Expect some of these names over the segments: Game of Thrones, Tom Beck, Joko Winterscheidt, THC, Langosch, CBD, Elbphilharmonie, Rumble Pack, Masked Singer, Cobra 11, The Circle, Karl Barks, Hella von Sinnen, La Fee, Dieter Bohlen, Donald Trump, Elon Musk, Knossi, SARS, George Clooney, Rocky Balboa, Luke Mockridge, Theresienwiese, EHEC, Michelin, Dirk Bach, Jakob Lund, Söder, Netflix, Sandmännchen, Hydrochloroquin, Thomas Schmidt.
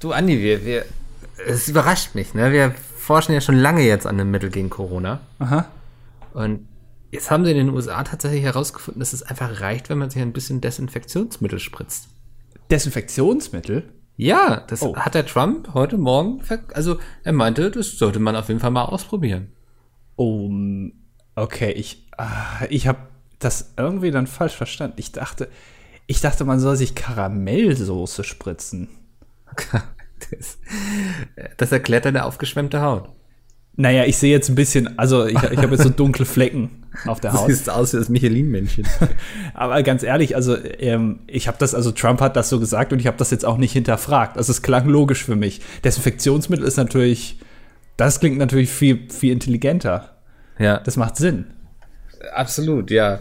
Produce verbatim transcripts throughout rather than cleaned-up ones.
Du, Andi, wir, wir, es überrascht mich, ne? Wir forschen ja schon lange jetzt an einem Mittel gegen Corona. Aha. Und jetzt haben sie in den U S A tatsächlich herausgefunden, dass es einfach reicht, wenn man sich ein bisschen Desinfektionsmittel spritzt. Desinfektionsmittel? Ja, das oh. hat der Trump heute Morgen, ver- also er meinte, das sollte man auf jeden Fall mal ausprobieren. Oh, okay, ich, äh, ich habe das irgendwie dann falsch verstanden. Ich dachte, ich dachte, man soll sich Karamellsoße spritzen. Das, das erklärt deine aufgeschwemmte Haut. Naja, ich sehe jetzt ein bisschen, also ich, ich habe jetzt so dunkle Flecken auf der Haut. Du siehst aus wie das Michelin-Männchen. Aber ganz ehrlich, also ähm, ich habe das, also Trump hat das so gesagt und ich habe das jetzt auch nicht hinterfragt. Also es klang logisch für mich. Desinfektionsmittel ist natürlich, das klingt natürlich viel, viel intelligenter. Ja. Das macht Sinn. Absolut, ja.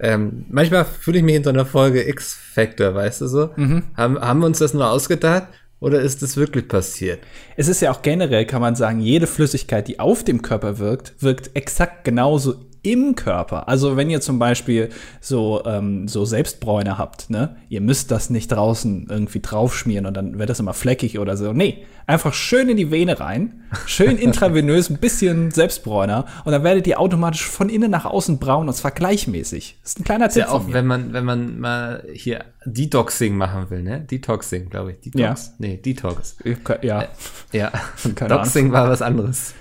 Ähm, manchmal fühle ich mich in so einer Folge X-Factor, weißt du so? Mhm. Haben, haben wir uns das nur ausgedacht? Oder ist das wirklich passiert? Es ist ja auch generell, kann man sagen, jede Flüssigkeit, die auf dem Körper wirkt, wirkt exakt genauso im Körper. Also wenn ihr zum Beispiel so, ähm, so Selbstbräuner habt, ne, ihr müsst das nicht draußen irgendwie draufschmieren und dann wird das immer fleckig oder so. Nee, einfach schön in die Vene rein, schön intravenös, ein bisschen Selbstbräuner und dann werdet ihr automatisch von innen nach außen braun und zwar gleichmäßig. Das ist ein kleiner Tipp ja, von mir. Auch wenn man, wenn man mal hier Detoxing machen will, ne? Detoxing, glaube ich. Detox. Ja. Nee, Detox. Ja. Äh, ja. Detoxing war was anderes.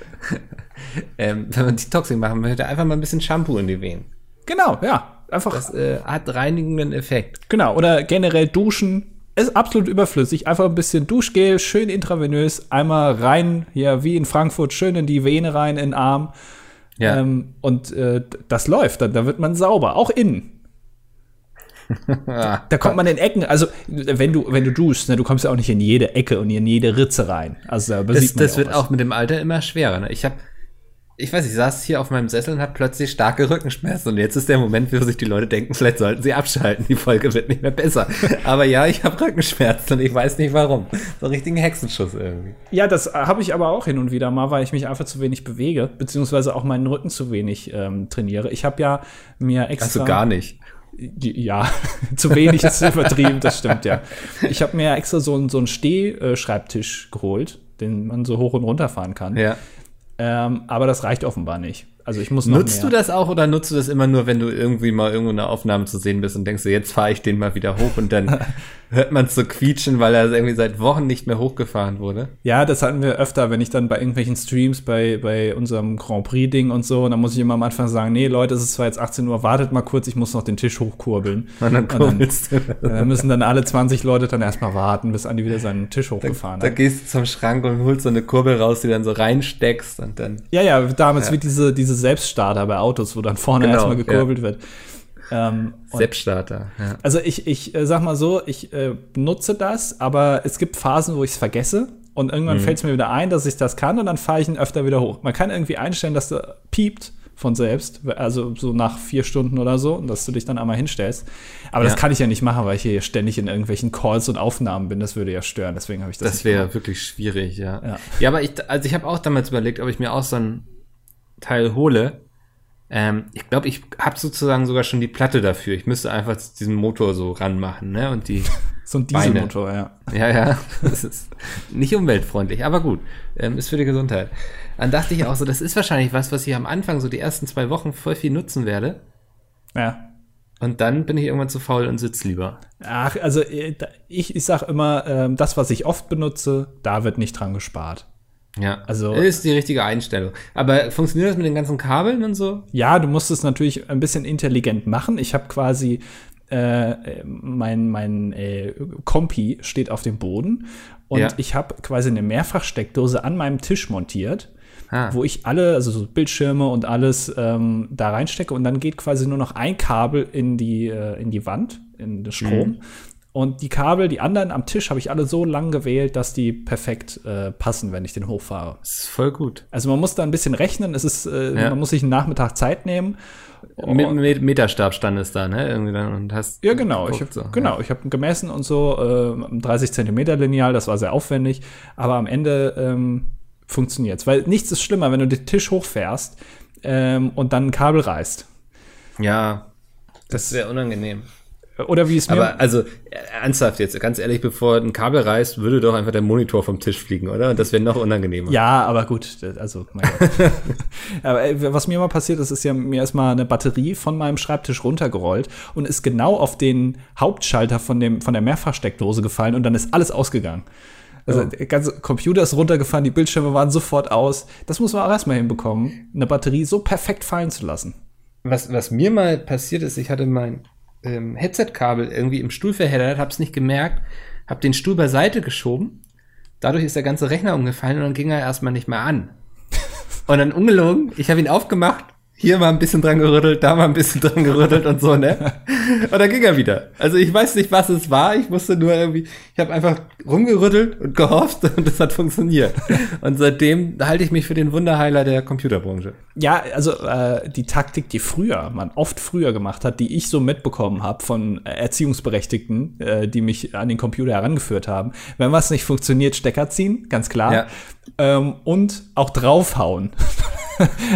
ähm, wenn man Detoxing machen möchte, einfach mal ein bisschen Shampoo in die Venen. Genau, ja. Einfach. Das äh, hat reinigenden Effekt. Genau, oder generell duschen. Ist absolut überflüssig. Einfach ein bisschen Duschgel, schön intravenös, einmal rein, ja, wie in Frankfurt, schön in die Vene rein, in den Arm. Ja. Ähm, und äh, das läuft dann, da wird man sauber, auch innen. Da, da kommt man in Ecken, also wenn du wenn du duschst, ne, du kommst ja auch nicht in jede Ecke und in jede Ritze rein. Also da das das ja wird was. Auch mit dem Alter immer schwerer. Ne? Ich habe, ich weiß, ich saß hier auf meinem Sessel und habe plötzlich starke Rückenschmerzen und jetzt ist der Moment, wo sich die Leute denken, vielleicht sollten sie abschalten. Die Folge wird nicht mehr besser. Aber ja, ich habe Rückenschmerzen und ich weiß nicht warum. So einen richtigen Hexenschuss irgendwie. Ja, das habe ich aber auch hin und wieder mal, weil ich mich einfach zu wenig bewege, beziehungsweise auch meinen Rücken zu wenig ähm, trainiere. Ich habe ja mir extra. Also gar nicht. Ja, zu wenig ist übertrieben, das stimmt, ja. Ich habe mir extra so einen, so einen Stehschreibtisch geholt, den man so hoch und runter fahren kann. Ja. Ähm, aber das reicht offenbar nicht. Also ich muss noch Nutzt mehr. Du das auch oder nutzt du das immer nur, wenn du irgendwie mal irgendwo in einer Aufnahme zu sehen bist und denkst, so, jetzt fahre ich den mal wieder hoch und dann hört man es so quietschen, weil er irgendwie seit Wochen nicht mehr hochgefahren wurde? Ja, das hatten wir öfter, wenn ich dann bei irgendwelchen Streams, bei, bei unserem Grand Prix-Ding und so, und dann muss ich immer am Anfang sagen, nee, Leute, es ist zwar jetzt achtzehn Uhr, wartet mal kurz, ich muss noch den Tisch hochkurbeln. Und dann, und dann, dann müssen dann alle zwanzig Leute dann erstmal warten, bis Andi wieder seinen Tisch hochgefahren da, hat. Da gehst du zum Schrank und holst so eine Kurbel raus, die dann so reinsteckst und dann... Ja, ja, damals ja. Wird diese, diese Selbststarter bei Autos, wo dann vorne genau, erstmal gekurbelt ja. wird. Ähm, Selbststarter, ja. Also ich, ich sag mal so, ich äh, nutze das, aber es gibt Phasen, wo ich es vergesse und irgendwann mhm. fällt es mir wieder ein, dass ich das kann und dann fahre ich ihn öfter wieder hoch. Man kann irgendwie einstellen, dass du piept von selbst, also so nach vier Stunden oder so, und dass du dich dann einmal hinstellst. Aber ja. das kann ich ja nicht machen, weil ich hier ständig in irgendwelchen Calls und Aufnahmen bin. Das würde ja stören, deswegen habe ich das Das wäre wirklich schwierig, ja. Ja, ja aber ich, also ich habe auch damals überlegt, ob ich mir auch so ein Teil hole. Ähm, ich glaube, ich habe sozusagen sogar schon die Platte dafür. Ich müsste einfach diesen Motor so ranmachen, ne? Und die so ein Dieselmotor, ja. Ja, ja. Das ist nicht umweltfreundlich, aber gut. Ähm, ist für die Gesundheit. Dann dachte ich auch so, das ist wahrscheinlich was, was ich am Anfang so die ersten zwei Wochen voll viel nutzen werde. Ja. Und dann bin ich irgendwann zu faul und sitz lieber. Ach, also ich, ich sag immer, das, was ich oft benutze, da wird nicht dran gespart. Ja, also ist die richtige Einstellung. Aber funktioniert das mit den ganzen Kabeln und so? Ja, du musst es natürlich ein bisschen intelligent machen. Ich habe quasi äh, mein mein äh, Kompi steht auf dem Boden und ja. ich habe quasi eine Mehrfachsteckdose an meinem Tisch montiert, ah. wo ich alle, also so Bildschirme und alles ähm, da reinstecke und dann geht quasi nur noch ein Kabel in die äh, in die Wand, in den Strom. Mhm. Und die Kabel, die anderen am Tisch, habe ich alle so lang gewählt, dass die perfekt äh, passen, wenn ich den hochfahre. Das ist voll gut. Also man muss da ein bisschen rechnen. Es ist, äh, ja. Man muss sich einen Nachmittag Zeit nehmen. Mit Meterstab stand es da, ne? Irgendwie dann und hast ja, genau. Ich hab, so. Genau, ich habe gemessen und so. Äh, dreißig Zentimeter Lineal, das war sehr aufwendig. Aber am Ende ähm, funktioniert es. Weil nichts ist schlimmer, wenn du den Tisch hochfährst ähm, und dann ein Kabel reißt. Ja, das, das ist sehr unangenehm. Oder wie es mir. Aber also ernsthaft jetzt, ganz ehrlich, bevor ein Kabel reißt, würde doch einfach der Monitor vom Tisch fliegen, oder? Und das wäre noch unangenehmer. Ja, aber gut, also mein Gott. Aber was mir mal passiert ist, ist ja mir erstmal eine Batterie von meinem Schreibtisch runtergerollt und ist genau auf den Hauptschalter von dem von der Mehrfachsteckdose gefallen und dann ist alles ausgegangen. Also oh. Der ganze Computer ist runtergefahren, die Bildschirme waren sofort aus. Das muss man auch erstmal hinbekommen, eine Batterie so perfekt fallen zu lassen. Was, was mir mal passiert ist, ich hatte mein ähm, Headset-Kabel irgendwie im Stuhl verheddert, hab's nicht gemerkt, hab den Stuhl beiseite geschoben, dadurch ist der ganze Rechner umgefallen und dann ging er erstmal nicht mehr an. Und dann ungelogen, ich habe ihn aufgemacht, hier mal ein bisschen dran gerüttelt, da mal ein bisschen dran gerüttelt und so, ne? Und dann ging er wieder. Also ich weiß nicht, was es war, ich musste nur irgendwie, ich habe einfach rumgerüttelt und gehofft und das hat funktioniert. Und seitdem halte ich mich für den Wunderheiler der Computerbranche. Ja, also äh, die Taktik, die früher, man oft früher gemacht hat, die ich so mitbekommen habe von Erziehungsberechtigten, äh, die mich an den Computer herangeführt haben. Wenn was nicht funktioniert, Stecker ziehen, ganz klar. Ja. Ähm, und auch draufhauen.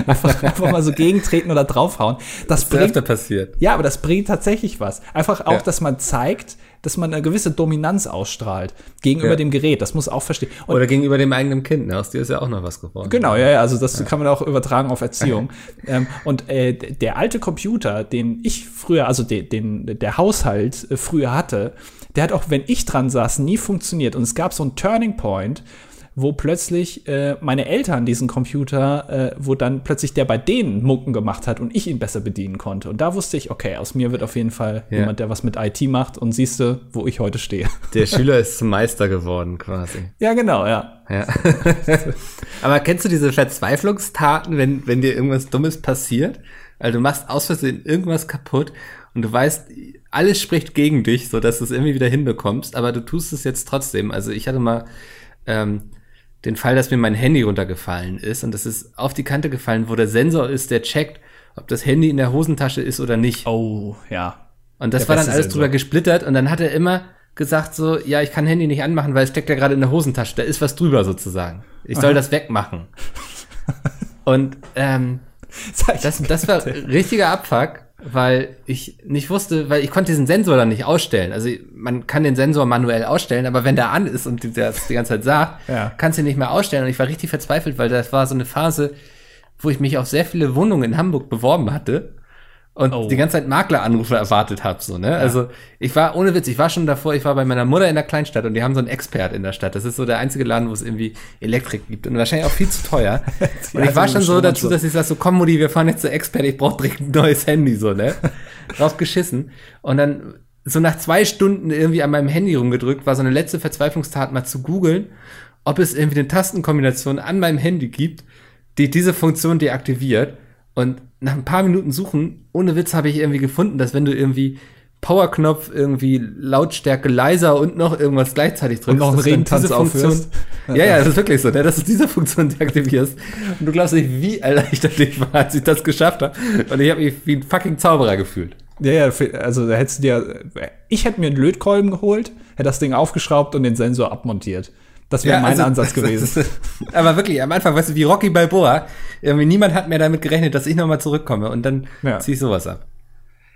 einfach, einfach mal so gegentreten oder draufhauen. Das, das bringt, ist öfter passiert. Ja, aber das bringt tatsächlich was. Einfach auch, ja. dass man zeigt, dass man eine gewisse Dominanz ausstrahlt gegenüber ja. dem Gerät. Das muss auch verstehen. Und oder gegenüber dem eigenen Kind. Ne? Aus dir ist ja auch noch was geworden. Genau, ja, ja. Also das ja. kann man auch übertragen auf Erziehung. ähm, und äh, der alte Computer, den ich früher, also den, den der Haushalt früher hatte, der hat auch, wenn ich dran saß, nie funktioniert. Und es gab so einen Turning Point, wo plötzlich äh, meine Eltern diesen Computer, äh, wo dann plötzlich der bei denen Mucken gemacht hat und ich ihn besser bedienen konnte. Und da wusste ich, okay, aus mir wird auf jeden Fall ja. jemand, der was mit I T macht und siehst du, wo ich heute stehe. Der Schüler ist zum Meister geworden quasi. Ja, genau, ja. ja. Aber kennst du diese Verzweiflungstaten, wenn, wenn dir irgendwas Dummes passiert? Also du machst aus Versehen irgendwas kaputt und du weißt, alles spricht gegen dich, sodass du es irgendwie wieder hinbekommst, aber du tust es jetzt trotzdem. Also ich hatte mal ähm, den Fall, dass mir mein Handy runtergefallen ist und das ist auf die Kante gefallen, wo der Sensor ist, der checkt, ob das Handy in der Hosentasche ist oder nicht. Oh, ja. Und das der war dann alles Sensor. Drüber gesplittert und dann hat er immer gesagt so, ja, ich kann Handy nicht anmachen, weil es steckt ja gerade in der Hosentasche, da ist was drüber sozusagen. Ich soll Aha. das wegmachen. Und ähm, das, das war richtiger Abfuck, weil ich nicht wusste, weil ich konnte diesen Sensor dann nicht ausstellen. Also man kann den Sensor manuell ausstellen, aber wenn der an ist und der es die ganze Zeit sagt, ja. kannst du ihn nicht mehr ausstellen. Und ich war richtig verzweifelt, weil das war so eine Phase, wo ich mich auf sehr viele Wohnungen in Hamburg beworben hatte und oh. die ganze Zeit Makleranrufe erwartet habe. So, ne? ja. Also ich war, ohne Witz, ich war schon davor, ich war bei meiner Mutter in der Kleinstadt und die haben so einen Expert in der Stadt. Das ist so der einzige Laden, wo es irgendwie Elektrik gibt und wahrscheinlich auch viel zu teuer. Und ich war schon so dazu, dass ich sag so, komm Mutti, wir fahren jetzt zu Expert, ich brauche direkt ein neues Handy. So, ne? Rausgeschissen. Und dann so nach zwei Stunden irgendwie an meinem Handy rumgedrückt, war so eine letzte Verzweiflungstat, mal zu googeln, ob es irgendwie eine Tastenkombination an meinem Handy gibt, die diese Funktion deaktiviert. Und nach ein paar Minuten Suchen, ohne Witz, habe ich irgendwie gefunden, dass wenn du irgendwie Powerknopf, irgendwie Lautstärke leiser und noch irgendwas gleichzeitig drückst. Und noch einen Regentanz aufhörst. Ja, ja, das ist wirklich so, ne? Dass du diese Funktion deaktivierst. Und du glaubst nicht, wie erleichtert ich war, als ich das geschafft habe. Und ich habe mich wie ein fucking Zauberer gefühlt. Ja, ja, also da hättest du dir, ich hätte mir einen Lötkolben geholt, hätte das Ding aufgeschraubt und den Sensor abmontiert. Das wäre ja, mein also, Ansatz gewesen. Aber wirklich, am Anfang, weißt du, wie Rocky Balboa, irgendwie niemand hat mehr damit gerechnet, dass ich nochmal zurückkomme und dann ja. ziehe ich sowas ab.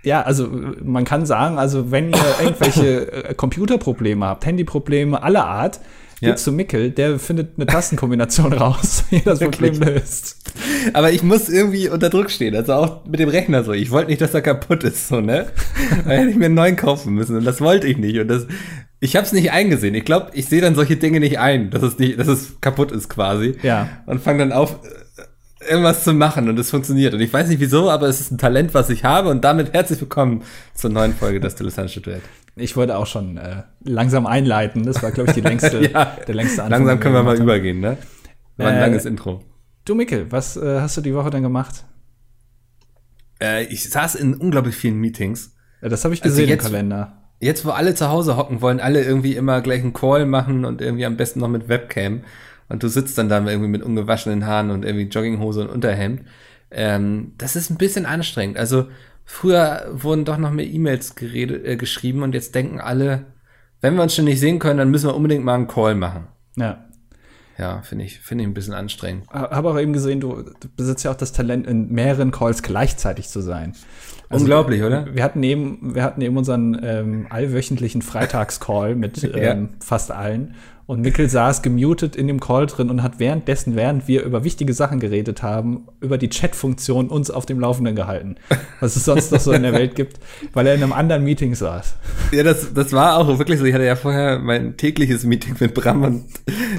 Ja, also man kann sagen, also wenn ihr irgendwelche äh, Computerprobleme habt, Handyprobleme aller Art, ja. geht zu Mickel, der findet eine Tastenkombination raus, wie das Problem löst. Aber ich muss irgendwie unter Druck stehen, also auch mit dem Rechner so. Ich wollte nicht, dass er kaputt ist, so, ne? Da hätte ich mir einen neuen kaufen müssen und das wollte ich nicht und das ich habe es nicht eingesehen. Ich glaube, ich sehe dann solche Dinge nicht ein, dass es nicht, dass es kaputt ist quasi. Ja. Und fange dann auf, irgendwas zu machen und es funktioniert. Und ich weiß nicht wieso, aber es ist ein Talent, was ich habe. Und damit herzlich willkommen zur neuen Folge des Dilettantische Duett. Ich wollte auch schon äh, langsam einleiten. Das war, glaube ich, die längste, ja. der längste Anfang. Langsam können wir mal übergehen, ne? War ein äh, langes Intro. Du, Mikkel, was äh, hast du die Woche dann gemacht? Äh, ich saß in unglaublich vielen Meetings. Ja, das habe ich gesehen also jetzt, im Kalender. Jetzt, wo alle zu Hause hocken, wollen alle irgendwie immer gleich einen Call machen und irgendwie am besten noch mit Webcam. Und du sitzt dann da irgendwie mit ungewaschenen Haaren und irgendwie Jogginghose und Unterhemd. Ähm, das ist ein bisschen anstrengend. Also früher wurden doch noch mehr E-Mails geredet, äh, geschrieben und jetzt denken alle, wenn wir uns schon nicht sehen können, dann müssen wir unbedingt mal einen Call machen. Ja. ja, finde ich, finde ich ein bisschen anstrengend. Habe auch eben gesehen, du, du besitzt ja auch das Talent, in mehreren Calls gleichzeitig zu sein. Also unglaublich, wir, oder? Wir hatten eben, wir hatten eben unseren ähm, allwöchentlichen Freitagscall mit ähm, ja. fast allen. Und Mikkel saß gemutet in dem Call drin und hat währenddessen, während wir über wichtige Sachen geredet haben, über die Chat-Funktion uns auf dem Laufenden gehalten, was es sonst noch so in der Welt gibt, weil er in einem anderen Meeting saß. Ja, das, das war auch wirklich so. Ich hatte ja vorher mein tägliches Meeting mit Bram und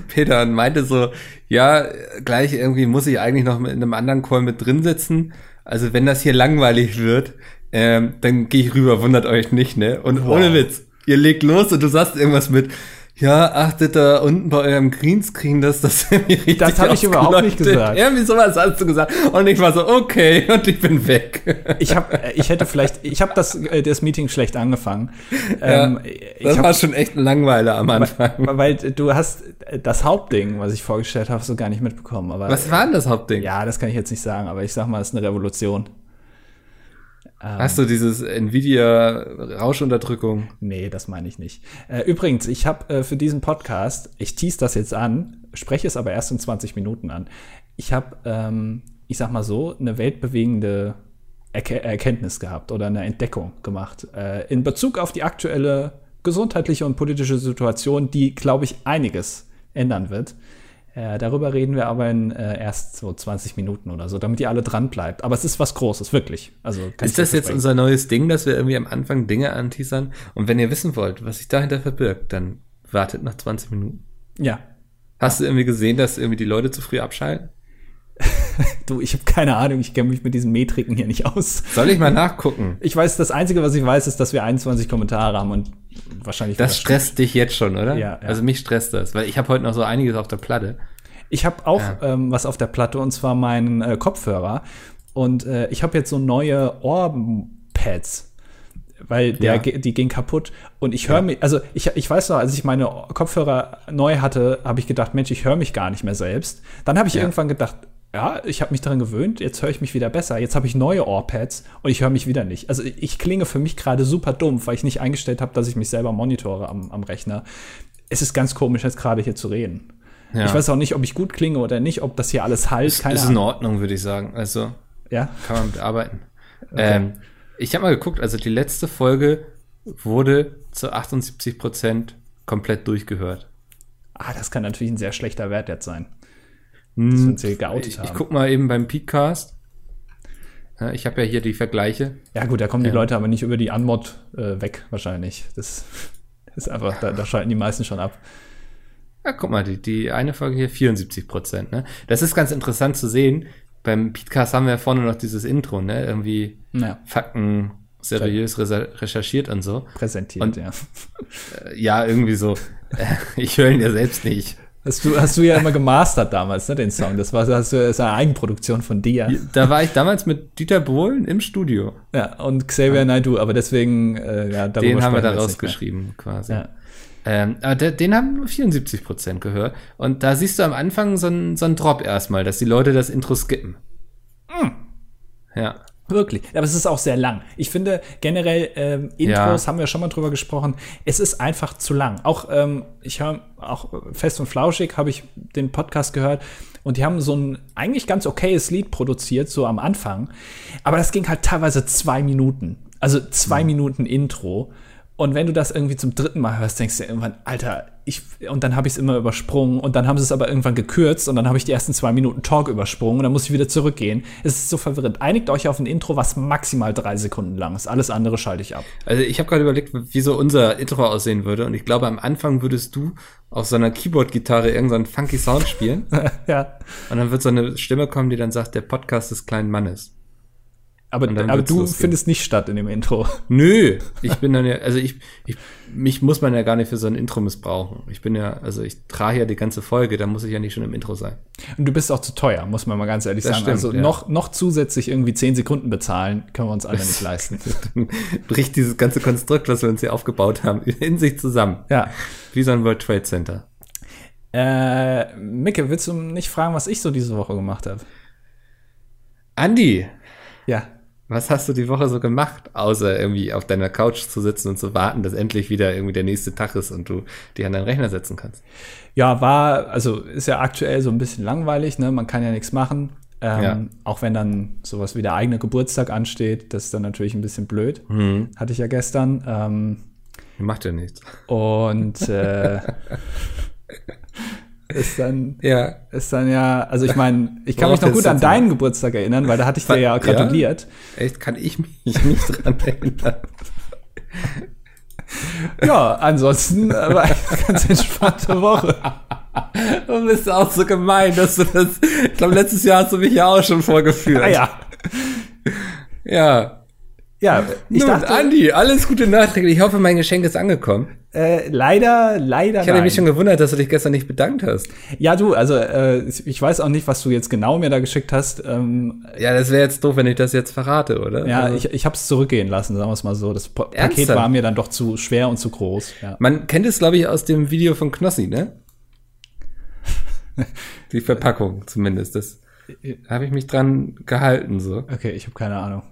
Peter und meinte so, ja, gleich irgendwie muss ich eigentlich noch in einem anderen Call mit drin sitzen. Also wenn das hier langweilig wird, ähm, dann gehe ich rüber, wundert euch nicht, ne? Und wow. Ohne Witz, ihr legt los und du sagst irgendwas mit, ja, achtet da unten bei eurem Greenscreen, dass das irgendwie richtig Das habe ich überhaupt nicht gesagt. Irgendwie sowas hast du gesagt. Und ich war so, okay, und ich bin weg. Ich habe, ich hätte vielleicht, ich habe das, das Meeting schlecht angefangen. Ja, ähm, das war hab, schon echt ein Langweiler am Anfang. Weil, weil du hast das Hauptding, was ich vorgestellt habe, so gar nicht mitbekommen. Aber, was war denn das Hauptding? Ja, das kann ich jetzt nicht sagen, aber ich sag mal, es ist eine Revolution. Hast du dieses Nvidia-Rauschunterdrückung? Nee, das meine ich nicht. Äh, übrigens, ich habe äh, für diesen Podcast, ich tease das jetzt an, spreche es aber erst in zwanzig Minuten an. Ich habe, ähm, ich sag mal so, eine weltbewegende Erke- Erkenntnis gehabt oder eine Entdeckung gemacht. Äh, in Bezug auf die aktuelle gesundheitliche und politische Situation, die, glaube ich, einiges ändern wird. Äh, darüber reden wir aber in äh, erst so zwanzig Minuten oder so, damit ihr alle dran bleibt. Aber es ist was Großes, wirklich. Also ist das jetzt unser neues Ding, dass wir irgendwie am Anfang Dinge anteasern? Und wenn ihr wissen wollt, was sich dahinter verbirgt, dann wartet nach zwanzig Minuten. Ja. Hast ja. du irgendwie gesehen, dass irgendwie die Leute zu früh abschalten? Du, ich habe keine Ahnung, ich kenne mich mit diesen Metriken hier nicht aus. Soll ich mal nachgucken? Ich weiß, das Einzige, was ich weiß, ist, dass wir einundzwanzig Kommentare haben und wahrscheinlich. Das stresst stimmt. dich jetzt schon, oder? Ja, ja. Also mich stresst das, weil ich habe heute noch so einiges auf der Platte. Ich habe auch ja. ähm, was auf der Platte, und zwar meinen äh, Kopfhörer. Und äh, ich habe jetzt so neue Ohrpads, weil der, ja. die gehen kaputt. Und ich höre ja. mich, also ich, ich weiß noch, als ich meine Kopfhörer neu hatte, habe ich gedacht, Mensch, ich höre mich gar nicht mehr selbst. Dann habe ich ja. irgendwann gedacht, ja, ich habe mich daran gewöhnt, jetzt höre ich mich wieder besser. Jetzt habe ich neue Ohrpads und ich höre mich wieder nicht. Also ich klinge für mich gerade super dumpf, weil ich nicht eingestellt habe, dass ich mich selber monitore am, am Rechner. Es ist ganz komisch, jetzt gerade hier zu reden. Ja. Ich weiß auch nicht, ob ich gut klinge oder nicht, ob das hier alles halt. Keine ist in Ordnung, würde ich sagen. Also ja? kann man mitarbeiten. Okay. Ähm, ich habe mal geguckt, also die letzte Folge wurde zu achtundsiebzig Prozent komplett durchgehört. Ah, das kann natürlich ein sehr schlechter Wert jetzt sein. Hm, ich ich guck mal eben beim Peakcast. Ja, ich habe ja hier die Vergleiche. Ja gut, da kommen die ähm. Leute aber nicht über die Anmod äh, weg wahrscheinlich. Das ist einfach, da, da schalten die meisten schon ab. Ja, guck mal, die, die eine Folge hier, vierundsiebzig Prozent. Ne? Das ist ganz interessant zu sehen. Beim Peakcast haben wir ja vorne noch dieses Intro, ne? Irgendwie ja. Fakten seriös recherchiert und so. Präsentiert, und, ja. Äh, ja, irgendwie so. Ich höre ihn ja selbst nicht. Hast du, hast du ja immer gemastert damals, ne, den Song. Das war, das ist eine Eigenproduktion von dir. Da war ich damals mit Dieter Bohlen im Studio. Ja, und Xavier ja. Naidoo, aber deswegen, äh, ja, darüber den haben wir da rausgeschrieben, quasi. Ja. Ähm, aber de, den haben vierundsiebzig Prozent gehört. Und da siehst du am Anfang so einen so einen Drop erstmal, dass die Leute das Intro skippen. Mhm. Ja. Wirklich. Aber es ist auch sehr lang. Ich finde generell, ähm, Intros ja. haben wir schon mal drüber gesprochen. Es ist einfach zu lang. Auch, ähm, ich höre auch Fest und Flauschig, habe ich den Podcast gehört. Und die haben so ein eigentlich ganz okayes Lied produziert, so am Anfang. Aber das ging halt teilweise zwei Minuten. Also zwei mhm. Minuten Intro. Und wenn du das irgendwie zum dritten Mal hörst, denkst du dir irgendwann, Alter, ich und dann habe ich es immer übersprungen und dann haben sie es aber irgendwann gekürzt und dann habe ich die ersten zwei Minuten Talk übersprungen und dann muss ich wieder zurückgehen. Es ist so verwirrend. Einigt euch auf ein Intro, was maximal drei Sekunden lang ist. Alles andere schalte ich ab. Also ich habe gerade überlegt, wie so unser Intro aussehen würde und ich glaube, am Anfang würdest du auf so einer Keyboard-Gitarre irgendeinen funky Sound spielen. Ja. Und dann wird so eine Stimme kommen, die dann sagt, der Podcast des kleinen Mannes. Aber, aber du losgehen. Findest nicht statt in dem Intro. Nö, ich bin dann ja, also ich, ich, mich muss man ja gar nicht für so ein Intro missbrauchen. Ich bin ja, also ich trage ja die ganze Folge, da muss ich ja nicht schon im Intro sein. Und du bist auch zu teuer, muss man mal ganz ehrlich das sagen. Stimmt, also ja. noch, noch zusätzlich irgendwie zehn Sekunden bezahlen, können wir uns alle nicht leisten. Bricht dieses ganze Konstrukt, was wir uns hier aufgebaut haben, in sich zusammen. Ja. Wie so ein World Trade Center. Äh, Micke, willst du nicht fragen, was ich so diese Woche gemacht habe? Andi. Ja. Was hast du die Woche so gemacht, außer irgendwie auf deiner Couch zu sitzen und zu warten, dass endlich wieder irgendwie der nächste Tag ist und du dich an deinen Rechner setzen kannst? Ja, war, also ist ja aktuell so ein bisschen langweilig, ne? Man kann ja nichts machen. Ähm, ja. Auch wenn dann sowas wie der eigene Geburtstag ansteht, das ist dann natürlich ein bisschen blöd. Mhm. Hatte ich ja gestern. Ähm, Macht ja nichts. Und äh, ist dann ja, ist dann ja, also ich meine, ich kann Worauf mich noch gut an deinen Geburtstag erinnern, weil da hatte ich dir ja gratuliert. Ja? Echt, kann ich mich nicht dran erinnern. Ja, ansonsten aber eine ganz entspannte Woche. Du bist auch so gemein, dass du das, ich glaube, letztes Jahr hast du mich ja auch schon vorgeführt. Ah, ja. Ja. Ja, ich Nun, dachte, Andi, alles Gute nachträglich. Ich hoffe, mein Geschenk ist angekommen. Äh, leider, leider Ich habe mich schon gewundert, dass du dich gestern nicht bedankt hast. Ja, du, also äh, ich weiß auch nicht, was du jetzt genau mir da geschickt hast. Ähm, ja, das wäre jetzt doof, wenn ich das jetzt verrate, oder? Ja, also, ich, ich habe es zurückgehen lassen, sagen wir es mal so. Das pa- Paket war mir dann doch zu schwer und zu groß. Ja. Man kennt es, glaube ich, aus dem Video von Knossi, ne? Die Verpackung zumindest, das habe ich mich dran gehalten, so. Okay, ich habe keine Ahnung.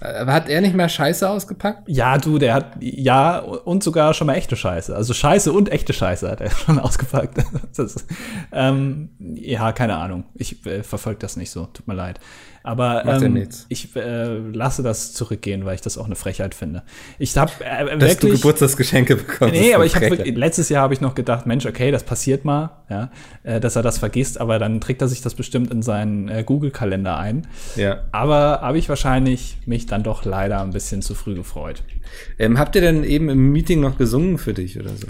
Aber hat er nicht mehr Scheiße ausgepackt? Ja, du, der hat, ja, und sogar schon mal echte Scheiße. Also Scheiße und echte Scheiße hat er schon ausgepackt. Das, ähm, ja, keine Ahnung. Ich äh, verfolge das nicht so, tut mir leid. Aber ähm, ich äh, lasse das zurückgehen, weil ich das auch eine Frechheit finde. Ich habe äh, wirklich. Dass du Geburtstagsgeschenke bekommst. Nee, aber ich habe letztes Jahr habe ich noch gedacht, Mensch, okay, das passiert mal, ja, äh, dass er das vergisst, aber dann trägt er sich das bestimmt in seinen äh, Google-Kalender ein. Ja. Aber habe ich wahrscheinlich mich dann doch leider ein bisschen zu früh gefreut. Ähm, habt ihr denn eben im Meeting noch gesungen für dich oder so?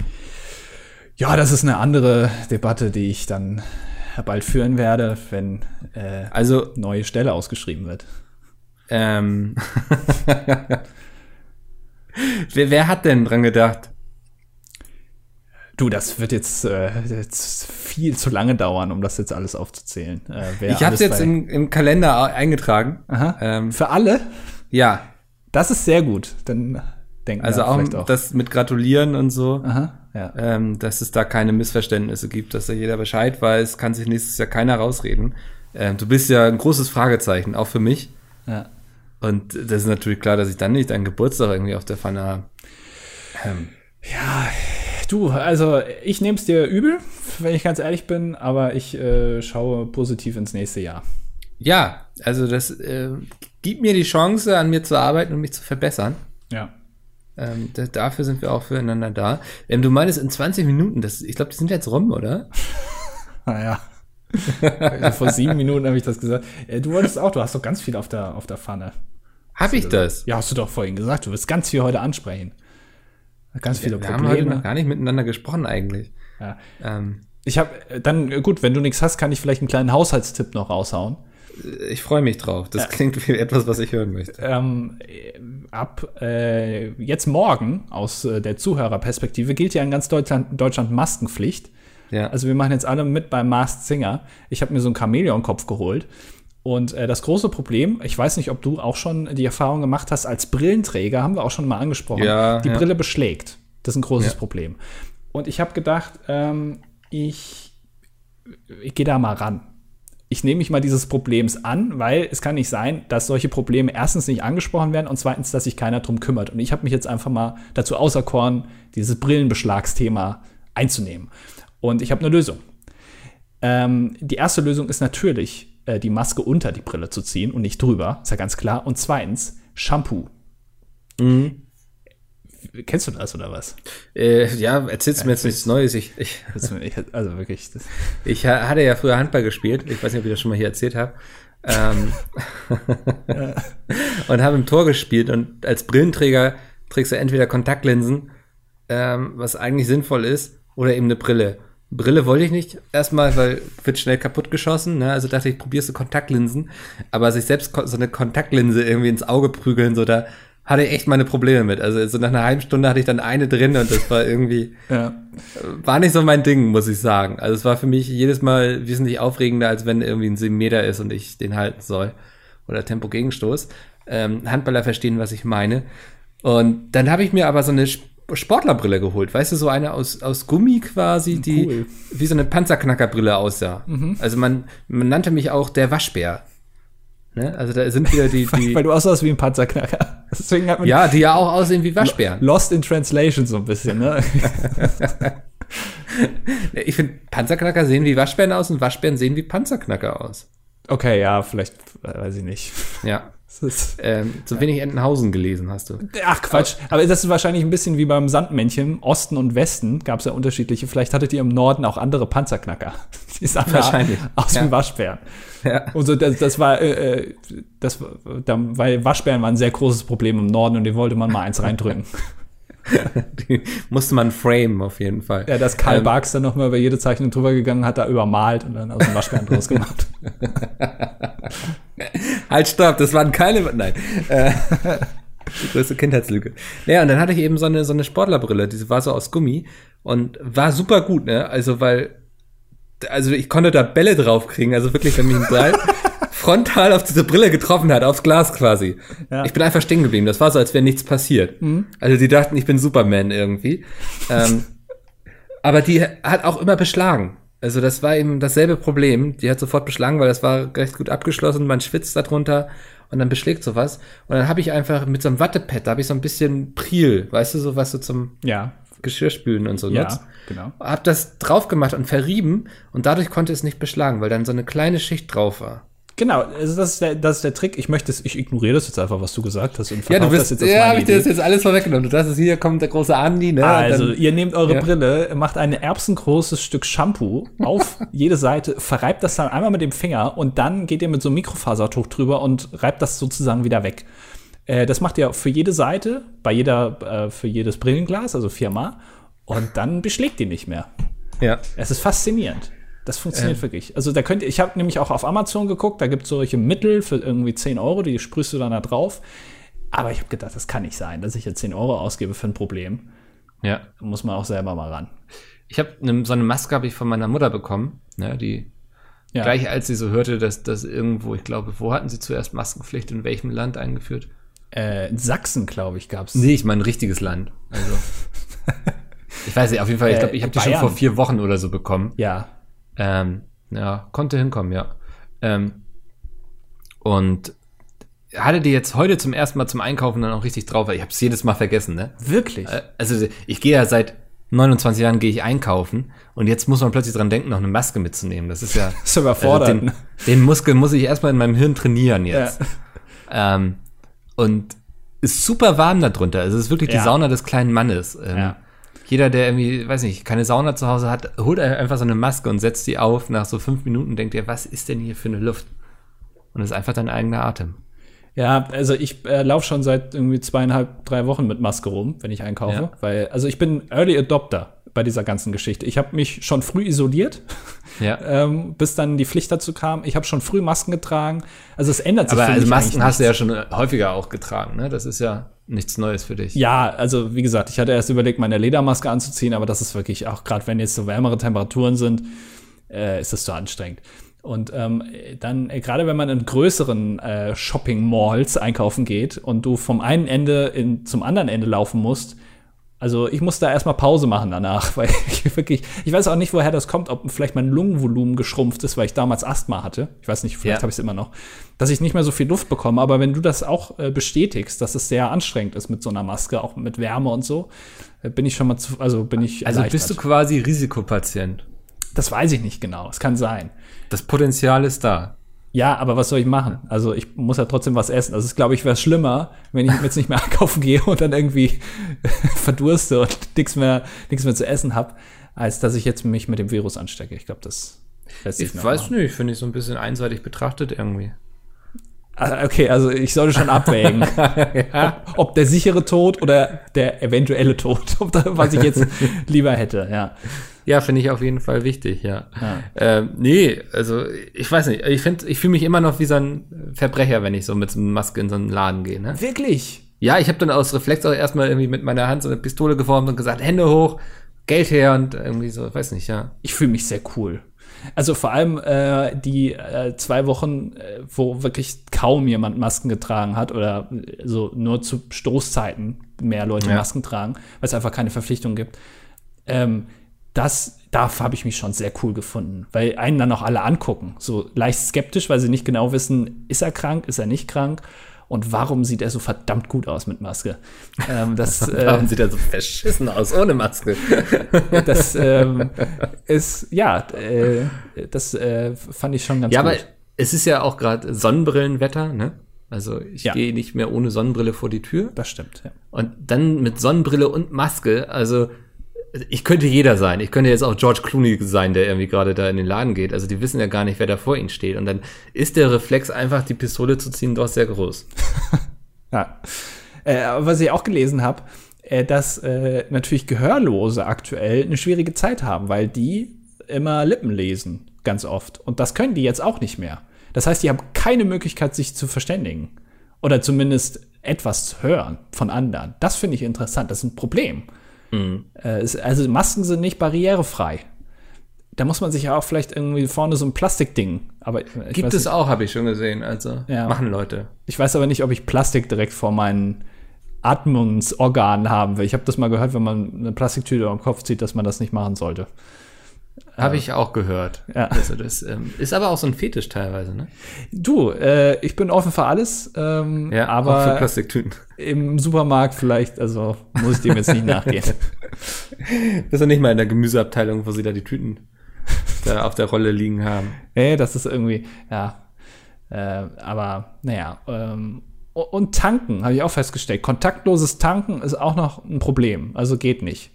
Ja, das ist eine andere Debatte, die ich dann bald führen werde, wenn äh, also neue Stelle ausgeschrieben wird. Ähm. wer, wer hat denn dran gedacht? Du, das wird jetzt, äh, jetzt viel zu lange dauern, um das jetzt alles aufzuzählen. Äh, wer ich habe es jetzt im, im Kalender eingetragen. Aha. Ähm, Für alle? Ja. Das ist sehr gut. Dann denken also wir auch, vielleicht auch das mit Gratulieren und so. Aha. Ja. Ähm, dass es da keine Missverständnisse gibt, dass da jeder Bescheid weiß, kann sich nächstes Jahr keiner rausreden. Ähm, du bist ja ein großes Fragezeichen, auch für mich. Ja. Und das ist natürlich klar, dass ich dann nicht deinen Geburtstag irgendwie auf der Pfanne habe. Ähm. Ja, du, also ich nehme es dir übel, wenn ich ganz ehrlich bin, aber ich äh, schaue positiv ins nächste Jahr. Ja, also das äh, gibt mir die Chance, an mir zu arbeiten und mich zu verbessern. Ja. Ähm, da, dafür sind wir auch füreinander da. Ähm, du meinst in zwanzig Minuten, das, ich glaube, die sind jetzt rum, oder? Naja. Also vor sieben Minuten habe ich das gesagt. Äh, du wolltest auch, du hast doch ganz viel auf der, auf der Pfanne. Hab ich das? Ja, hast du doch vorhin gesagt. Du wirst ganz viel heute ansprechen. Ganz viele ja, wir Probleme. Wir haben heute noch gar nicht miteinander gesprochen eigentlich. Ja. Ähm, ich habe, dann, gut, wenn du nichts hast, kann ich vielleicht einen kleinen Haushaltstipp noch raushauen. Ich freue mich drauf. Das ja. klingt wie etwas, was ich hören möchte. Ähm, ab äh, jetzt morgen aus äh, der Zuhörerperspektive gilt ja in ganz Deutschland, Deutschland Maskenpflicht. Ja. Also wir machen jetzt alle mit beim Masked Singer. Ich habe mir so einen Chamäleon-Kopf geholt. Und äh, das große Problem, ich weiß nicht, ob du auch schon die Erfahrung gemacht hast, als Brillenträger, haben wir auch schon mal angesprochen, ja, die ja. Brille beschlägt. Das ist ein großes ja. Problem. Und ich habe gedacht, ähm, ich, ich gehe da mal ran. Ich nehme mich mal dieses Problems an, weil es kann nicht sein, dass solche Probleme erstens nicht angesprochen werden und zweitens, dass sich keiner drum kümmert. Und ich habe mich jetzt einfach mal dazu auserkoren, dieses Brillenbeschlagsthema einzunehmen. Und ich habe eine Lösung. Ähm, die erste Lösung ist natürlich, äh, die Maske unter die Brille zu ziehen und nicht drüber, ist ja ganz klar. Und zweitens, Shampoo. Mhm. Kennst du das oder was? Äh, ja, erzählst du mir jetzt nichts Neues. Ich, ich, also wirklich. Das. Ich hatte ja früher Handball gespielt. Ich weiß nicht, ob ich das schon mal hier erzählt habe. Ähm, ja. Und habe im Tor gespielt. Und als Brillenträger trägst du entweder Kontaktlinsen, ähm, was eigentlich sinnvoll ist, oder eben eine Brille. Brille wollte ich nicht erstmal, weil wird schnell kaputt geschossen, ne? Also dachte ich, probierst du Kontaktlinsen. Aber sich selbst so eine Kontaktlinse irgendwie ins Auge prügeln, so da hatte ich echt meine Probleme mit. Also so nach einer halben Stunde hatte ich dann eine drin und das war irgendwie, ja. war nicht so mein Ding, muss ich sagen. Also es war für mich jedes Mal wesentlich aufregender, als wenn irgendwie ein Meter ist und ich den halten soll. Oder Tempo-Gegenstoß. Ähm, Handballer verstehen, was ich meine. Und dann habe ich mir aber so eine Sportlerbrille geholt. Weißt du, so eine aus, aus Gummi quasi, die cool. wie so eine Panzerknackerbrille aussah. Mhm. Also man, man nannte mich auch der Waschbär. Ne? Also da sind wieder die... die weil du aussahst wie ein Panzerknacker. Deswegen hat man ja, die ja auch aussehen wie Waschbären. Lost in Translation so ein bisschen, ne? Ich finde, Panzerknacker sehen wie Waschbären aus und Waschbären sehen wie Panzerknacker aus. Okay, ja, vielleicht, weiß ich nicht. Ja. Ist, ähm, zu wenig ja. Entenhausen gelesen hast du. Ach, Quatsch. Aber das ist wahrscheinlich ein bisschen wie beim Sandmännchen. Osten und Westen gab es ja unterschiedliche. Vielleicht hattet ihr im Norden auch andere Panzerknacker. Die sahen wahrscheinlich aus ja. wie Waschbären. Ja. Und so, das, das war, äh, das, da, weil Waschbären waren ein sehr großes Problem im Norden und den wollte man mal eins reindrücken. Die musste man framen, auf jeden Fall. Ja, dass Karl ähm, Barks dann nochmal über jede Zeichnung drüber gegangen hat, da übermalt und dann aus dem Waschbären draus gemacht. Halt, stopp, das waren keine... Nein. Äh, die größte Kindheitslüge. Naja, und dann hatte ich eben so eine, so eine Sportlerbrille, die war so aus Gummi und war super gut, ne? Also, weil... Also, ich konnte da Bälle draufkriegen, also wirklich, wenn mich ein Ball... frontal auf diese Brille getroffen hat, aufs Glas quasi. Ja. Ich bin einfach stehen geblieben. Das war so, als wäre nichts passiert. Mhm. Also die dachten, ich bin Superman irgendwie. ähm, aber die hat auch immer beschlagen. Also das war eben dasselbe Problem. Die hat sofort beschlagen, weil das war recht gut abgeschlossen. Man schwitzt darunter und dann beschlägt sowas. Und dann habe ich einfach mit so einem Wattepad, da habe ich so ein bisschen Priel, weißt du, so was so zum... Ja. Geschirrspülen und so. Ja, nutzt. Genau. Hab das drauf gemacht und verrieben und dadurch konnte es nicht beschlagen, weil dann so eine kleine Schicht drauf war. Genau, also das ist der, das ist der Trick. Ich möchte es, ich ignoriere das jetzt einfach, was du gesagt hast und verkaufe ja, das jetzt als ja, meine Idee. Ja, habe ich dir das jetzt alles vorweggenommen. Das ist hier, kommt der große Andi, ne? Also, dann, ihr nehmt eure ja. Brille, macht ein erbsengroßes Stück Shampoo auf jede Seite, verreibt das dann einmal mit dem Finger und dann geht ihr mit so einem Mikrofasertuch drüber und reibt das sozusagen wieder weg. Äh, das macht ihr für jede Seite, bei jeder, äh, für jedes Brillenglas, also viermal. Und dann beschlägt ihr nicht mehr. Ja. Es ist faszinierend. Das funktioniert ähm. wirklich. Also da könnt ihr, ich habe nämlich auch auf Amazon geguckt, da gibt es solche Mittel für irgendwie zehn Euro, die sprühst du dann da drauf. Aber ich habe gedacht, das kann nicht sein, dass ich jetzt zehn Euro ausgebe für ein Problem. Ja. Da muss man auch selber mal ran. Ich habe ne, so eine Maske habe ich von meiner Mutter bekommen, ne, die ja. gleich als sie so hörte, dass das irgendwo, ich glaube, wo hatten sie zuerst Maskenpflicht, in welchem Land eingeführt? Äh, in Sachsen, glaube ich, gab's. Nee, ich meine ein richtiges Land. Also ich weiß nicht, auf jeden Fall, ich glaube, ich habe die schon vor vier Wochen oder so bekommen. Ja. Ähm, ja, konnte hinkommen, ja. Ähm, und hatte die jetzt heute zum ersten Mal zum Einkaufen dann auch richtig drauf, weil ich hab's jedes Mal vergessen, ne? Wirklich? Also ich gehe ja seit neunundzwanzig Jahren gehe ich einkaufen und jetzt muss man plötzlich dran denken, noch eine Maske mitzunehmen. Das ist ja... Das ist überfordert. Also den, den Muskel muss ich erstmal in meinem Hirn trainieren jetzt. Ja. Ähm, und ist super warm da drunter. Also es ist wirklich die ja. Sauna des kleinen Mannes. Ähm, ja. Jeder, der irgendwie, weiß nicht, keine Sauna zu Hause hat, holt einfach so eine Maske und setzt die auf. Nach so fünf Minuten denkt er, was ist denn hier für eine Luft? Und das ist einfach dein eigener Atem. Ja, also ich äh, laufe schon seit irgendwie zweieinhalb, drei Wochen mit Maske rum, wenn ich einkaufe. Ja. Weil, also ich bin Early Adopter bei dieser ganzen Geschichte. Ich habe mich schon früh isoliert, ja. ähm, bis dann die Pflicht dazu kam. Ich habe schon früh Masken getragen. Also es ändert sich aber für also mich Masken eigentlich hast nichts. Du ja schon häufiger auch getragen, ne? Das ist ja nichts Neues für dich. Ja, also wie gesagt, ich hatte erst überlegt, meine Ledermaske anzuziehen, aber das ist wirklich auch, gerade wenn jetzt so wärmere Temperaturen sind, äh, ist das so anstrengend. Und ähm, dann, äh, gerade wenn man in größeren äh, Shopping-Malls einkaufen geht und du vom einen Ende in, zum anderen Ende laufen musst, also ich muss da erstmal Pause machen danach, weil ich wirklich, ich weiß auch nicht, woher das kommt, ob vielleicht mein Lungenvolumen geschrumpft ist, weil ich damals Asthma hatte. Ich weiß nicht, vielleicht ja. habe ich es immer noch, dass ich nicht mehr so viel Luft bekomme. Aber wenn du das auch äh, bestätigst, dass es sehr anstrengend ist mit so einer Maske, auch mit Wärme und so, äh, bin ich schon mal zu, also bin ich Also erleichtert. Bist du quasi Risikopatient? Das weiß ich nicht genau, es kann sein. Das Potenzial ist da. Ja, aber was soll ich machen? Also ich muss ja trotzdem was essen. Also es, glaube ich, wäre schlimmer, wenn ich jetzt nicht mehr einkaufen gehe und dann irgendwie verdurste und nichts mehr, nichts mehr zu essen habe, als dass ich jetzt mich mit dem Virus anstecke. Ich glaube, das lässt sich nicht. Ich weiß nicht, finde ich so ein bisschen einseitig betrachtet irgendwie. Okay, also ich sollte schon abwägen, ja. ob, ob der sichere Tod oder der eventuelle Tod, ob das, was ich jetzt lieber hätte, ja. Ja, finde ich auf jeden Fall wichtig, ja. ja. Ähm, nee, also ich weiß nicht, ich finde, ich fühle mich immer noch wie so ein Verbrecher, wenn ich so mit so einer Maske in so einen Laden gehe, ne? Wirklich? Ja, ich habe dann aus Reflex auch erstmal irgendwie mit meiner Hand so eine Pistole geformt und gesagt, Hände hoch, Geld her und irgendwie so, weiß nicht, ja. Ich fühle mich sehr cool. Also vor allem äh, die äh, zwei Wochen, äh, wo wirklich kaum jemand Masken getragen hat oder so nur zu Stoßzeiten mehr Leute ja. Masken tragen, weil es einfach keine Verpflichtung gibt. Ähm, das, da habe ich mich schon sehr cool gefunden, weil einen dann auch alle angucken, so leicht skeptisch, weil sie nicht genau wissen, ist er krank, ist er nicht krank und warum sieht er so verdammt gut aus mit Maske. Ähm, das, äh, warum sieht er so verschissen aus ohne Maske? Das ähm, ist, ja, äh, das äh, fand ich schon ganz ja, gut. Ja, aber es ist ja auch gerade Sonnenbrillenwetter, ne? Also ich ja. gehe nicht mehr ohne Sonnenbrille vor die Tür. Das stimmt, ja. Und dann mit Sonnenbrille und Maske, also ich könnte jeder sein. Ich könnte jetzt auch George Clooney sein, der irgendwie gerade da in den Laden geht. Also die wissen ja gar nicht, wer da vor ihnen steht. Und dann ist der Reflex, einfach die Pistole zu ziehen, doch sehr groß. Ja. Äh, was ich auch gelesen habe, äh, dass äh, natürlich Gehörlose aktuell eine schwierige Zeit haben, weil die immer Lippen lesen, ganz oft. Und das können die jetzt auch nicht mehr. Das heißt, die haben keine Möglichkeit, sich zu verständigen. Oder zumindest etwas zu hören von anderen. Das finde ich interessant. Das ist ein Problem. Mhm. Also Masken sind nicht barrierefrei. Da muss man sich ja auch vielleicht irgendwie vorne so ein Plastikding. Aber gibt es auch, habe ich schon gesehen. Also ja. Machen Leute. Ich weiß aber nicht, ob ich Plastik direkt vor meinen Atmungsorganen haben will. Ich habe das mal gehört, wenn man eine Plastiktüte am Kopf zieht, dass man das nicht machen sollte. Habe ich auch gehört. Ja. Also das ähm, ist aber auch so ein Fetisch teilweise, ne? Du, äh, ich bin offen für alles, ähm, ja, aber auch für Plastiktüten. Im Supermarkt vielleicht, also muss ich dem jetzt nicht nachgehen. Bist du nicht mal in der Gemüseabteilung, wo sie da die Tüten da auf der Rolle liegen haben? Nee, das ist irgendwie, ja. Äh, aber, naja. Ähm, und tanken, habe ich auch festgestellt. Kontaktloses Tanken ist auch noch ein Problem, also geht nicht.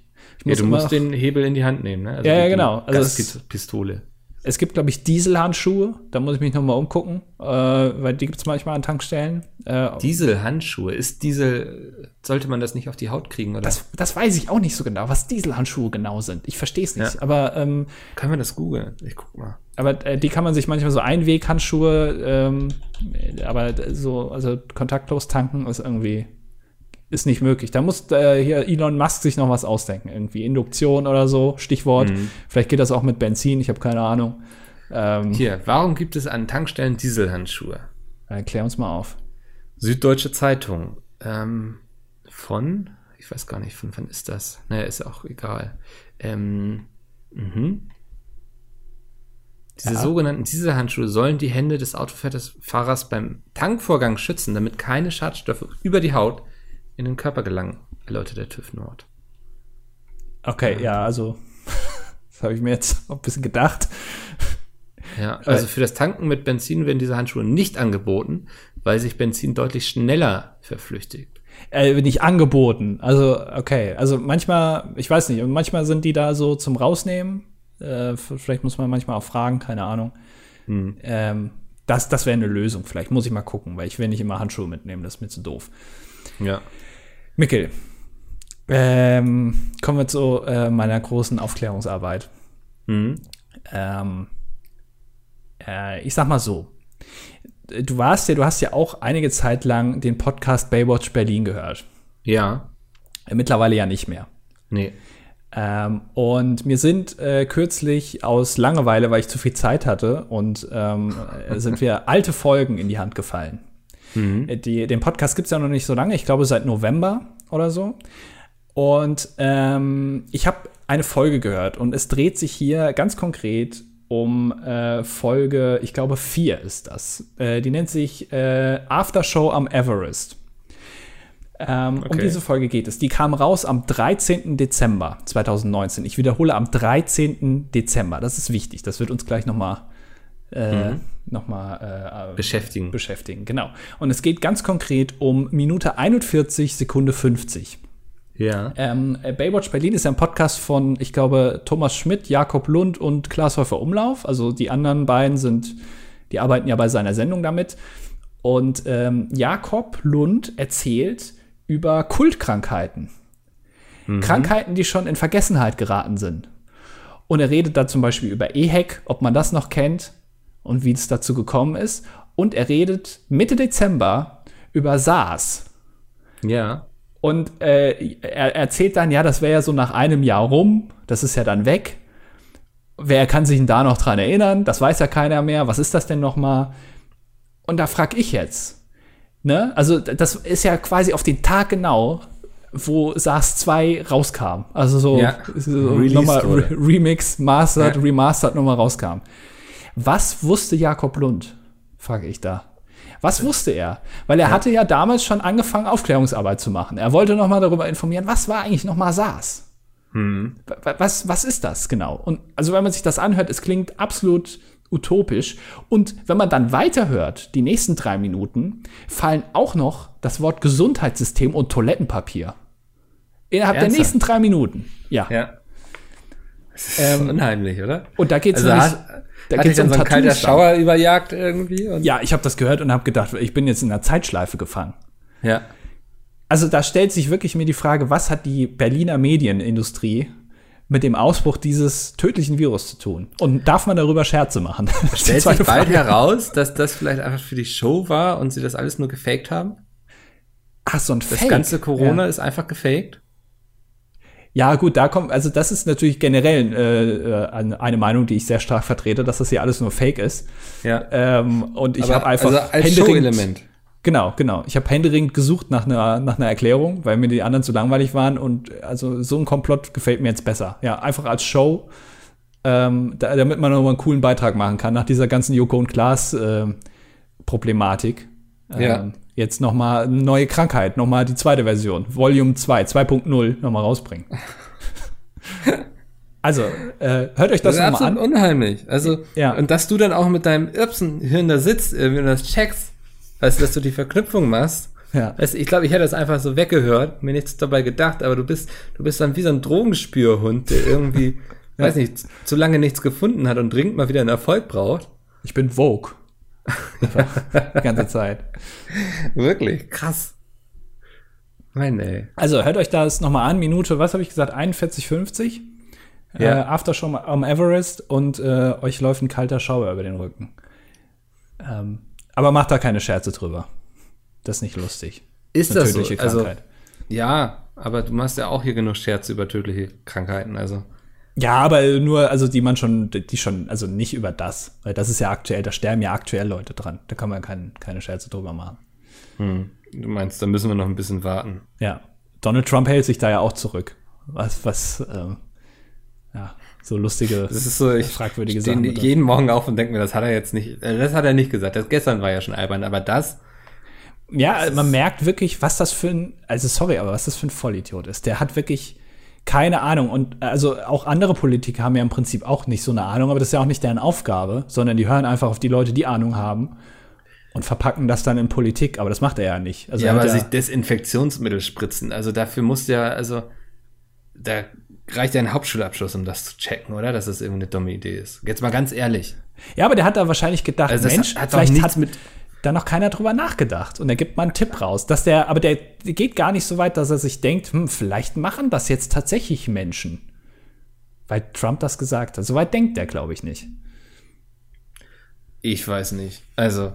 Ja, du musst den Hebel in die Hand nehmen, ne? Also ja, ja, genau. Also es, Pistole. Es gibt, glaube ich, Dieselhandschuhe. Da muss ich mich noch mal umgucken, äh, weil die gibt es manchmal an Tankstellen. Äh, Dieselhandschuhe? Ist Diesel, sollte man das nicht auf die Haut kriegen, oder? Das, das weiß ich auch nicht so genau, was Dieselhandschuhe genau sind. Ich verstehe es nicht. Ja. Aber ähm, kann man das googeln? Ich guck mal. Aber äh, die kann man sich manchmal so Einweghandschuhe, ähm, aber so, also kontaktlos tanken ist irgendwie. Ist nicht möglich. Da muss äh, hier Elon Musk sich noch was ausdenken. Irgendwie Induktion oder so, Stichwort. Mhm. Vielleicht geht das auch mit Benzin, ich habe keine Ahnung. Ähm, hier, warum gibt es an Tankstellen Dieselhandschuhe? Äh, klär uns mal auf. Süddeutsche Zeitung. Ähm, von? Ich weiß gar nicht, von wann ist das? Naja, ist auch egal. Ähm, mhm. Diese ja. sogenannten Dieselhandschuhe sollen die Hände des Autofahrers beim Tankvorgang schützen, damit keine Schadstoffe über die Haut in den Körper gelangen, erläutert der TÜV Nord. Okay, ja, ja also das habe ich mir jetzt auch ein bisschen gedacht. Ja, also für das Tanken mit Benzin werden diese Handschuhe nicht angeboten, weil sich Benzin deutlich schneller verflüchtigt. Äh, nicht angeboten, also okay, also manchmal, ich weiß nicht, manchmal sind die da so zum Rausnehmen, äh, vielleicht muss man manchmal auch fragen, keine Ahnung. Hm. Ähm, das das wäre eine Lösung, vielleicht muss ich mal gucken, weil ich will nicht immer Handschuhe mitnehmen, das ist mir zu doof. Ja. Mikkel, ähm, kommen wir zu äh, meiner großen Aufklärungsarbeit. Mhm. Ähm, äh, ich sag mal so, du warst ja, du hast ja auch einige Zeit lang den Podcast Baywatch Berlin gehört. Ja. Mittlerweile ja nicht mehr. Nee. Ähm, und mir sind äh, kürzlich aus Langeweile, weil ich zu viel Zeit hatte, und ähm, sind wir alte Folgen in die Hand gefallen. Mhm. Die, den Podcast gibt es ja noch nicht so lange, ich glaube seit November oder so. Und ähm, ich habe eine Folge gehört und es dreht sich hier ganz konkret um äh, Folge, ich glaube vier ist das. Äh, die nennt sich äh, Aftershow am Everest. Ähm, okay. Um diese Folge geht es. Die kam raus am dreizehnten Dezember zweitausendneunzehn. Ich wiederhole, am dreizehnten Dezember. Das ist wichtig, das wird uns gleich noch mal Äh, mhm. nochmal äh, beschäftigen. beschäftigen. Genau. Und es geht ganz konkret um Minute einundvierzig, Sekunde fünfzig. Ja. Ähm, Baywatch Berlin ist ja ein Podcast von, ich glaube, Thomas Schmidt, Jakob Lund und Klaas Heufer-Umlauf. Also die anderen beiden sind, die arbeiten ja bei seiner Sendung damit. Und ähm, Jakob Lund erzählt über Kultkrankheiten. Mhm. Krankheiten, die schon in Vergessenheit geraten sind. Und er redet da zum Beispiel über E H E C, ob man das noch kennt. Und wie es dazu gekommen ist. Und er redet Mitte Dezember über SARS. Ja. Und äh, er erzählt dann, ja, das wäre ja so nach einem Jahr rum. Das ist ja dann weg. Wer kann sich denn da noch dran erinnern? Das weiß ja keiner mehr. Was ist das denn noch mal? Und da frag ich jetzt. Ne? Also das ist ja quasi auf den Tag genau, wo SARS zwei rauskam. Also so, ja, so nochmal Re- Remix, Mastered, ja. Remastered nochmal rauskam. Was wusste Jakob Lund? Frage ich da. Was wusste er? Weil er ja. hatte ja damals schon angefangen, Aufklärungsarbeit zu machen. Er wollte noch mal darüber informieren, was war eigentlich noch mal SARS? Hm. Was, was ist das genau? Und also wenn man sich das anhört, es klingt absolut utopisch. Und wenn man dann weiterhört, die nächsten drei Minuten, fallen auch noch das Wort Gesundheitssystem und Toilettenpapier. Innerhalb Ernsthaft? der nächsten drei Minuten. Ja. ja. Das ist ähm, unheimlich, oder? Und da geht's also nämlich, da hat dich dann um so ein kalter Schauer überjagt irgendwie? Und ja, ich habe das gehört und habe gedacht, ich bin jetzt in einer Zeitschleife gefangen. Ja. Also da stellt sich wirklich mir die Frage, was hat die Berliner Medienindustrie mit dem Ausbruch dieses tödlichen Virus zu tun? Und darf man darüber Scherze machen? Das stellt sich bald Frage. heraus, dass das vielleicht einfach für die Show war und sie das alles nur gefaked haben? Ach, so ein Fake. Das ganze Corona ja. ist einfach gefaked? Ja, gut, da kommt, also das ist natürlich generell äh, eine Meinung, die ich sehr stark vertrete, dass das hier alles nur Fake ist. Ja. Ähm, und ich habe einfach also als Show-Element. Genau, genau. Ich habe händeringend gesucht nach einer nach einer Erklärung, weil mir die anderen zu langweilig waren. Und also so ein Komplott gefällt mir jetzt besser. Ja, einfach als Show, ähm, da, damit man nochmal einen coolen Beitrag machen kann nach dieser ganzen Joko und Klaas äh, Problematik. Ähm, ja. Jetzt nochmal eine neue Krankheit, nochmal die zweite Version, Volume zwei, zwei Punkt null nochmal rausbringen. Also, äh, hört euch das, das nochmal an. Unheimlich. Also, ja. Und dass du dann auch mit deinem Irpsenhirn da sitzt, wenn du das checkst, weißt du, dass du die Verknüpfung machst. Ja. Weißt du, ich glaube, ich hätte das einfach so weggehört, mir nichts dabei gedacht, aber du bist, du bist dann wie so ein Drogenspürhund, der irgendwie, ja. weiß nicht, zu lange nichts gefunden hat und dringend mal wieder einen Erfolg braucht. Ich bin woke. Die ganze Zeit. Wirklich? Krass. Nein, ey. Also hört euch das nochmal an. Minute, was habe ich gesagt? einundvierzig fünfzig Ja. Äh, Aftershow am Everest und äh, euch läuft ein kalter Schauer über den Rücken. Ähm, aber macht da keine Scherze drüber. Das ist nicht lustig. Ist das so? Tödliche Krankheit. Also, ja, aber du machst ja auch hier genug Scherze über tödliche Krankheiten. Also. Ja, aber nur, also die man schon, die schon, also nicht über das, weil das ist ja aktuell, da sterben ja aktuell Leute dran. Da kann man kein, keine Scherze drüber machen. Hm. Du meinst, da müssen wir noch ein bisschen warten. Ja, Donald Trump hält sich da ja auch zurück. Was, was, ähm, ja, so lustige, das ist so, ich fragwürdige Sachen. Ich stehe jeden Morgen auf und denke mir, das hat er jetzt nicht, das hat er nicht gesagt. Das gestern war ja schon albern, aber das. Ja, das man merkt wirklich, was das für ein, also sorry, aber was das für ein Vollidiot ist. Der hat wirklich keine Ahnung. Und also auch andere Politiker haben ja im Prinzip auch nicht so eine Ahnung, aber das ist ja auch nicht deren Aufgabe, sondern die hören einfach auf die Leute, die Ahnung haben und verpacken das dann in Politik. Aber das macht er ja nicht. Also ja, aber sich Desinfektionsmittel spritzen, also dafür muss ja, also da reicht ja ein Hauptschulabschluss, um das zu checken, oder? Dass das irgendeine dumme Idee ist. Jetzt mal ganz ehrlich. Ja, aber der hat da wahrscheinlich gedacht, also Mensch, hat vielleicht hat mit da noch keiner drüber nachgedacht. Und er gibt mal einen Tipp raus. Dass der, aber der geht gar nicht so weit, dass er sich denkt, hm, vielleicht machen das jetzt tatsächlich Menschen. Weil Trump das gesagt hat. So weit denkt der, glaube ich, nicht. Ich weiß nicht. Also,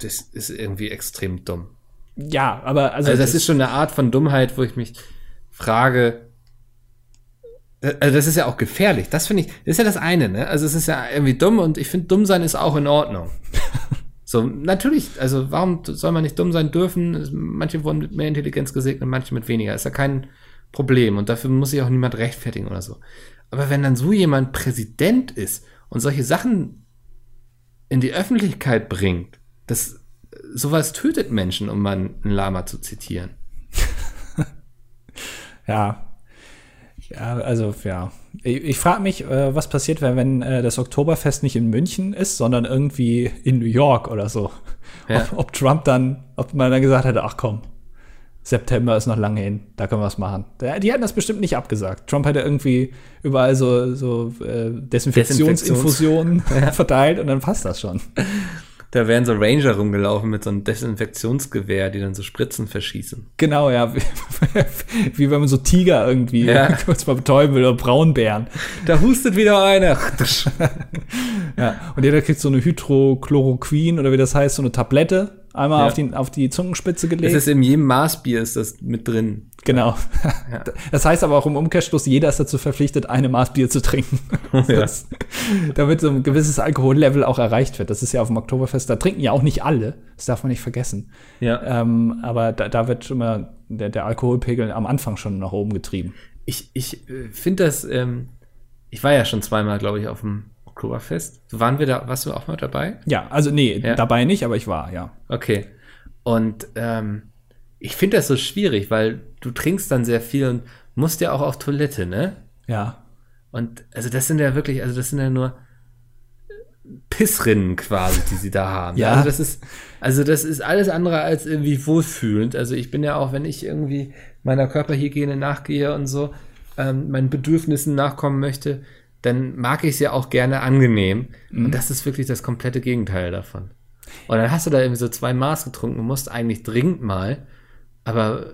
das ist irgendwie extrem dumm. Ja, aber also, also das ist schon eine Art von Dummheit, wo ich mich frage, also das ist ja auch gefährlich. Das finde ich, das ist ja das eine, ne? Also es ist ja irgendwie dumm und ich finde, dumm sein ist auch in Ordnung. So, natürlich, also warum soll man nicht dumm sein dürfen? Manche wurden mit mehr Intelligenz gesegnet, manche mit weniger. Ist ja kein Problem und dafür muss sich auch niemand rechtfertigen oder so. Aber wenn dann so jemand Präsident ist und solche Sachen in die Öffentlichkeit bringt, das, sowas tötet Menschen, um mal einen Lama zu zitieren. Ja. Ja, also, ja. Ich, ich frage mich, äh, was passiert wäre, wenn äh, das Oktoberfest nicht in München ist, sondern irgendwie in New York oder so. Ja. Ob, ob Trump dann, ob man dann gesagt hätte, ach komm, September ist noch lange hin, da können wir was machen. Die, die hätten das bestimmt nicht abgesagt. Trump hätte irgendwie überall so, so äh, Desinfektionsinfusionen Desinfektions- verteilt und dann passt das schon. Da wären so Ranger rumgelaufen mit so einem Desinfektionsgewehr, die dann so Spritzen verschießen. Genau, ja. Wie, wie wenn man so Tiger irgendwie ja. kurz mal betäuben will oder Braunbären. Da hustet wieder einer. Ja. Und jeder kriegt so eine Hydrochloroquin oder wie das heißt, so eine Tablette einmal ja. auf, die, auf die Zungenspitze gelegt. Das ist in jedem Maßbier ist das mit drin. Genau. Ja. Das heißt aber auch im Umkehrschluss, jeder ist dazu verpflichtet, eine Maßbier zu trinken. Ja. Das, damit so ein gewisses Alkohollevel auch erreicht wird. Das ist ja auf dem Oktoberfest, da trinken ja auch nicht alle. Das darf man nicht vergessen. Ja. Ähm, aber da, da wird immer der, der Alkoholpegel am Anfang schon nach oben getrieben. Ich, ich äh, finde das, ähm, ich war ja schon zweimal, glaube ich, auf dem Oktoberfest. Waren wir da, warst du auch mal dabei? Ja, also nee, ja. dabei nicht, aber ich war, ja. Okay. Und ähm, ich finde das so schwierig, weil du trinkst dann sehr viel und musst ja auch auf Toilette, ne? Ja. Und also das sind ja wirklich, also das sind ja nur Pissrinnen quasi, die sie da haben. Ja. Also das ist, also das ist alles andere als irgendwie wohlfühlend. Also ich bin ja auch, wenn ich irgendwie meiner Körperhygiene nachgehe und so, ähm, meinen Bedürfnissen nachkommen möchte, dann mag ich es ja auch gerne angenehm. Mhm. Und das ist wirklich das komplette Gegenteil davon. Und dann hast du da irgendwie so zwei Maß getrunken und musst eigentlich dringend mal, aber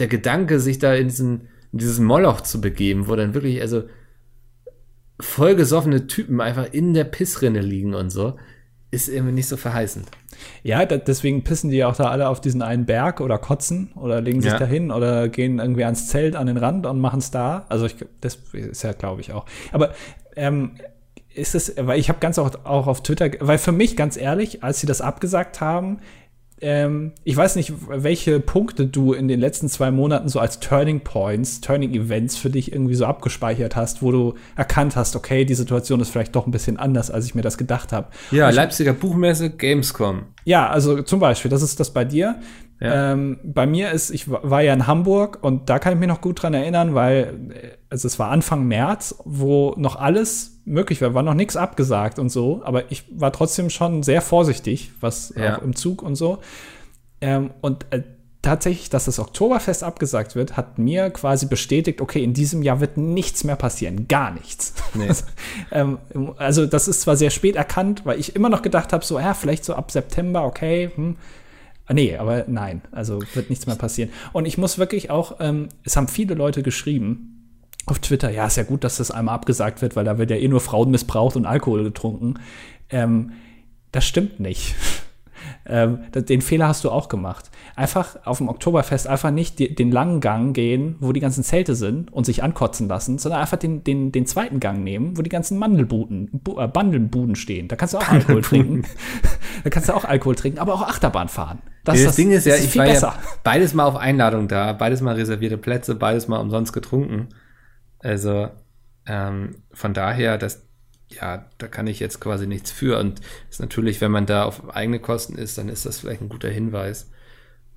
der Gedanke, sich da in diesen, in dieses Moloch zu begeben, wo dann wirklich, also vollgesoffene Typen einfach in der Pissrinne liegen und so, ist irgendwie nicht so verheißend. Ja, da, deswegen pissen die ja auch da alle auf diesen einen Berg oder kotzen oder legen sich ja. dahin oder gehen irgendwie ans Zelt an den Rand und machen es da. Also ich, das ist ja, glaube ich, auch. Aber ähm, ist es, weil ich habe ganz auch, auch auf Twitter, weil für mich ganz ehrlich, als sie das abgesagt haben, ähm, ich weiß nicht, welche Punkte du in den letzten zwei Monaten so als Turning Points, Turning Events für dich irgendwie so abgespeichert hast, wo du erkannt hast, okay, die Situation ist vielleicht doch ein bisschen anders, als ich mir das gedacht habe. Ja, ich, Leipziger Buchmesse, Gamescom. Ja, also zum Beispiel, das ist das bei dir. Ja. Ähm, bei mir ist, ich war ja in Hamburg und da kann ich mich noch gut dran erinnern, weil also es war Anfang März, wo noch alles möglich war, war noch nichts abgesagt und so, aber ich war trotzdem schon sehr vorsichtig, was ja. auch im Zug und so. Ähm, und äh, tatsächlich, dass das Oktoberfest abgesagt wird, hat mir quasi bestätigt, okay, in diesem Jahr wird nichts mehr passieren, gar nichts. Nee. ähm, also das ist zwar sehr spät erkannt, weil ich immer noch gedacht habe, so ja, vielleicht so ab September, okay, hm. Nee, aber nein, also wird nichts mehr passieren. Und ich muss wirklich auch, ähm, es haben viele Leute geschrieben auf Twitter, ja, ist ja gut, dass das einmal abgesagt wird, weil da wird ja eh nur Frauen missbraucht und Alkohol getrunken. Ähm, das stimmt nicht. ähm, den Fehler hast du auch gemacht. Einfach auf dem Oktoberfest einfach nicht die, den langen Gang gehen, wo die ganzen Zelte sind und sich ankotzen lassen, sondern einfach den, den, den zweiten Gang nehmen, wo die ganzen Mandelbuden, Bu- äh, Bandelbuden stehen. Da kannst du auch Alkohol trinken. Da kannst du auch Alkohol trinken, aber auch Achterbahn fahren. Das, das, das Ding ist ja, ist ich war besser. Ja beides mal auf Einladung da, beides mal reservierte Plätze, beides mal umsonst getrunken. Also ähm, von daher, das, ja, da kann ich jetzt quasi nichts für. Und ist natürlich, wenn man da auf eigene Kosten ist, dann ist das vielleicht ein guter Hinweis.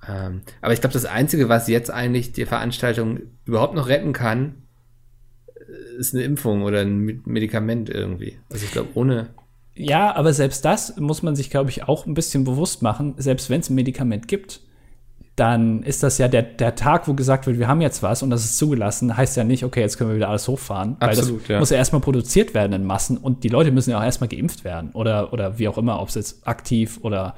Ähm, aber ich glaube, das Einzige, was jetzt eigentlich die Veranstaltung überhaupt noch retten kann, ist eine Impfung oder ein Medikament irgendwie. Also ich glaube, ohne... Ja, aber selbst das muss man sich, glaube ich, auch ein bisschen bewusst machen. Selbst wenn es ein Medikament gibt, dann ist das ja der, der Tag, wo gesagt wird, wir haben jetzt was und das ist zugelassen, heißt ja nicht, okay, jetzt können wir wieder alles hochfahren. Absolut, weil das ja. muss ja erstmal produziert werden in Massen und die Leute müssen ja auch erstmal geimpft werden oder, oder wie auch immer, ob es jetzt aktiv oder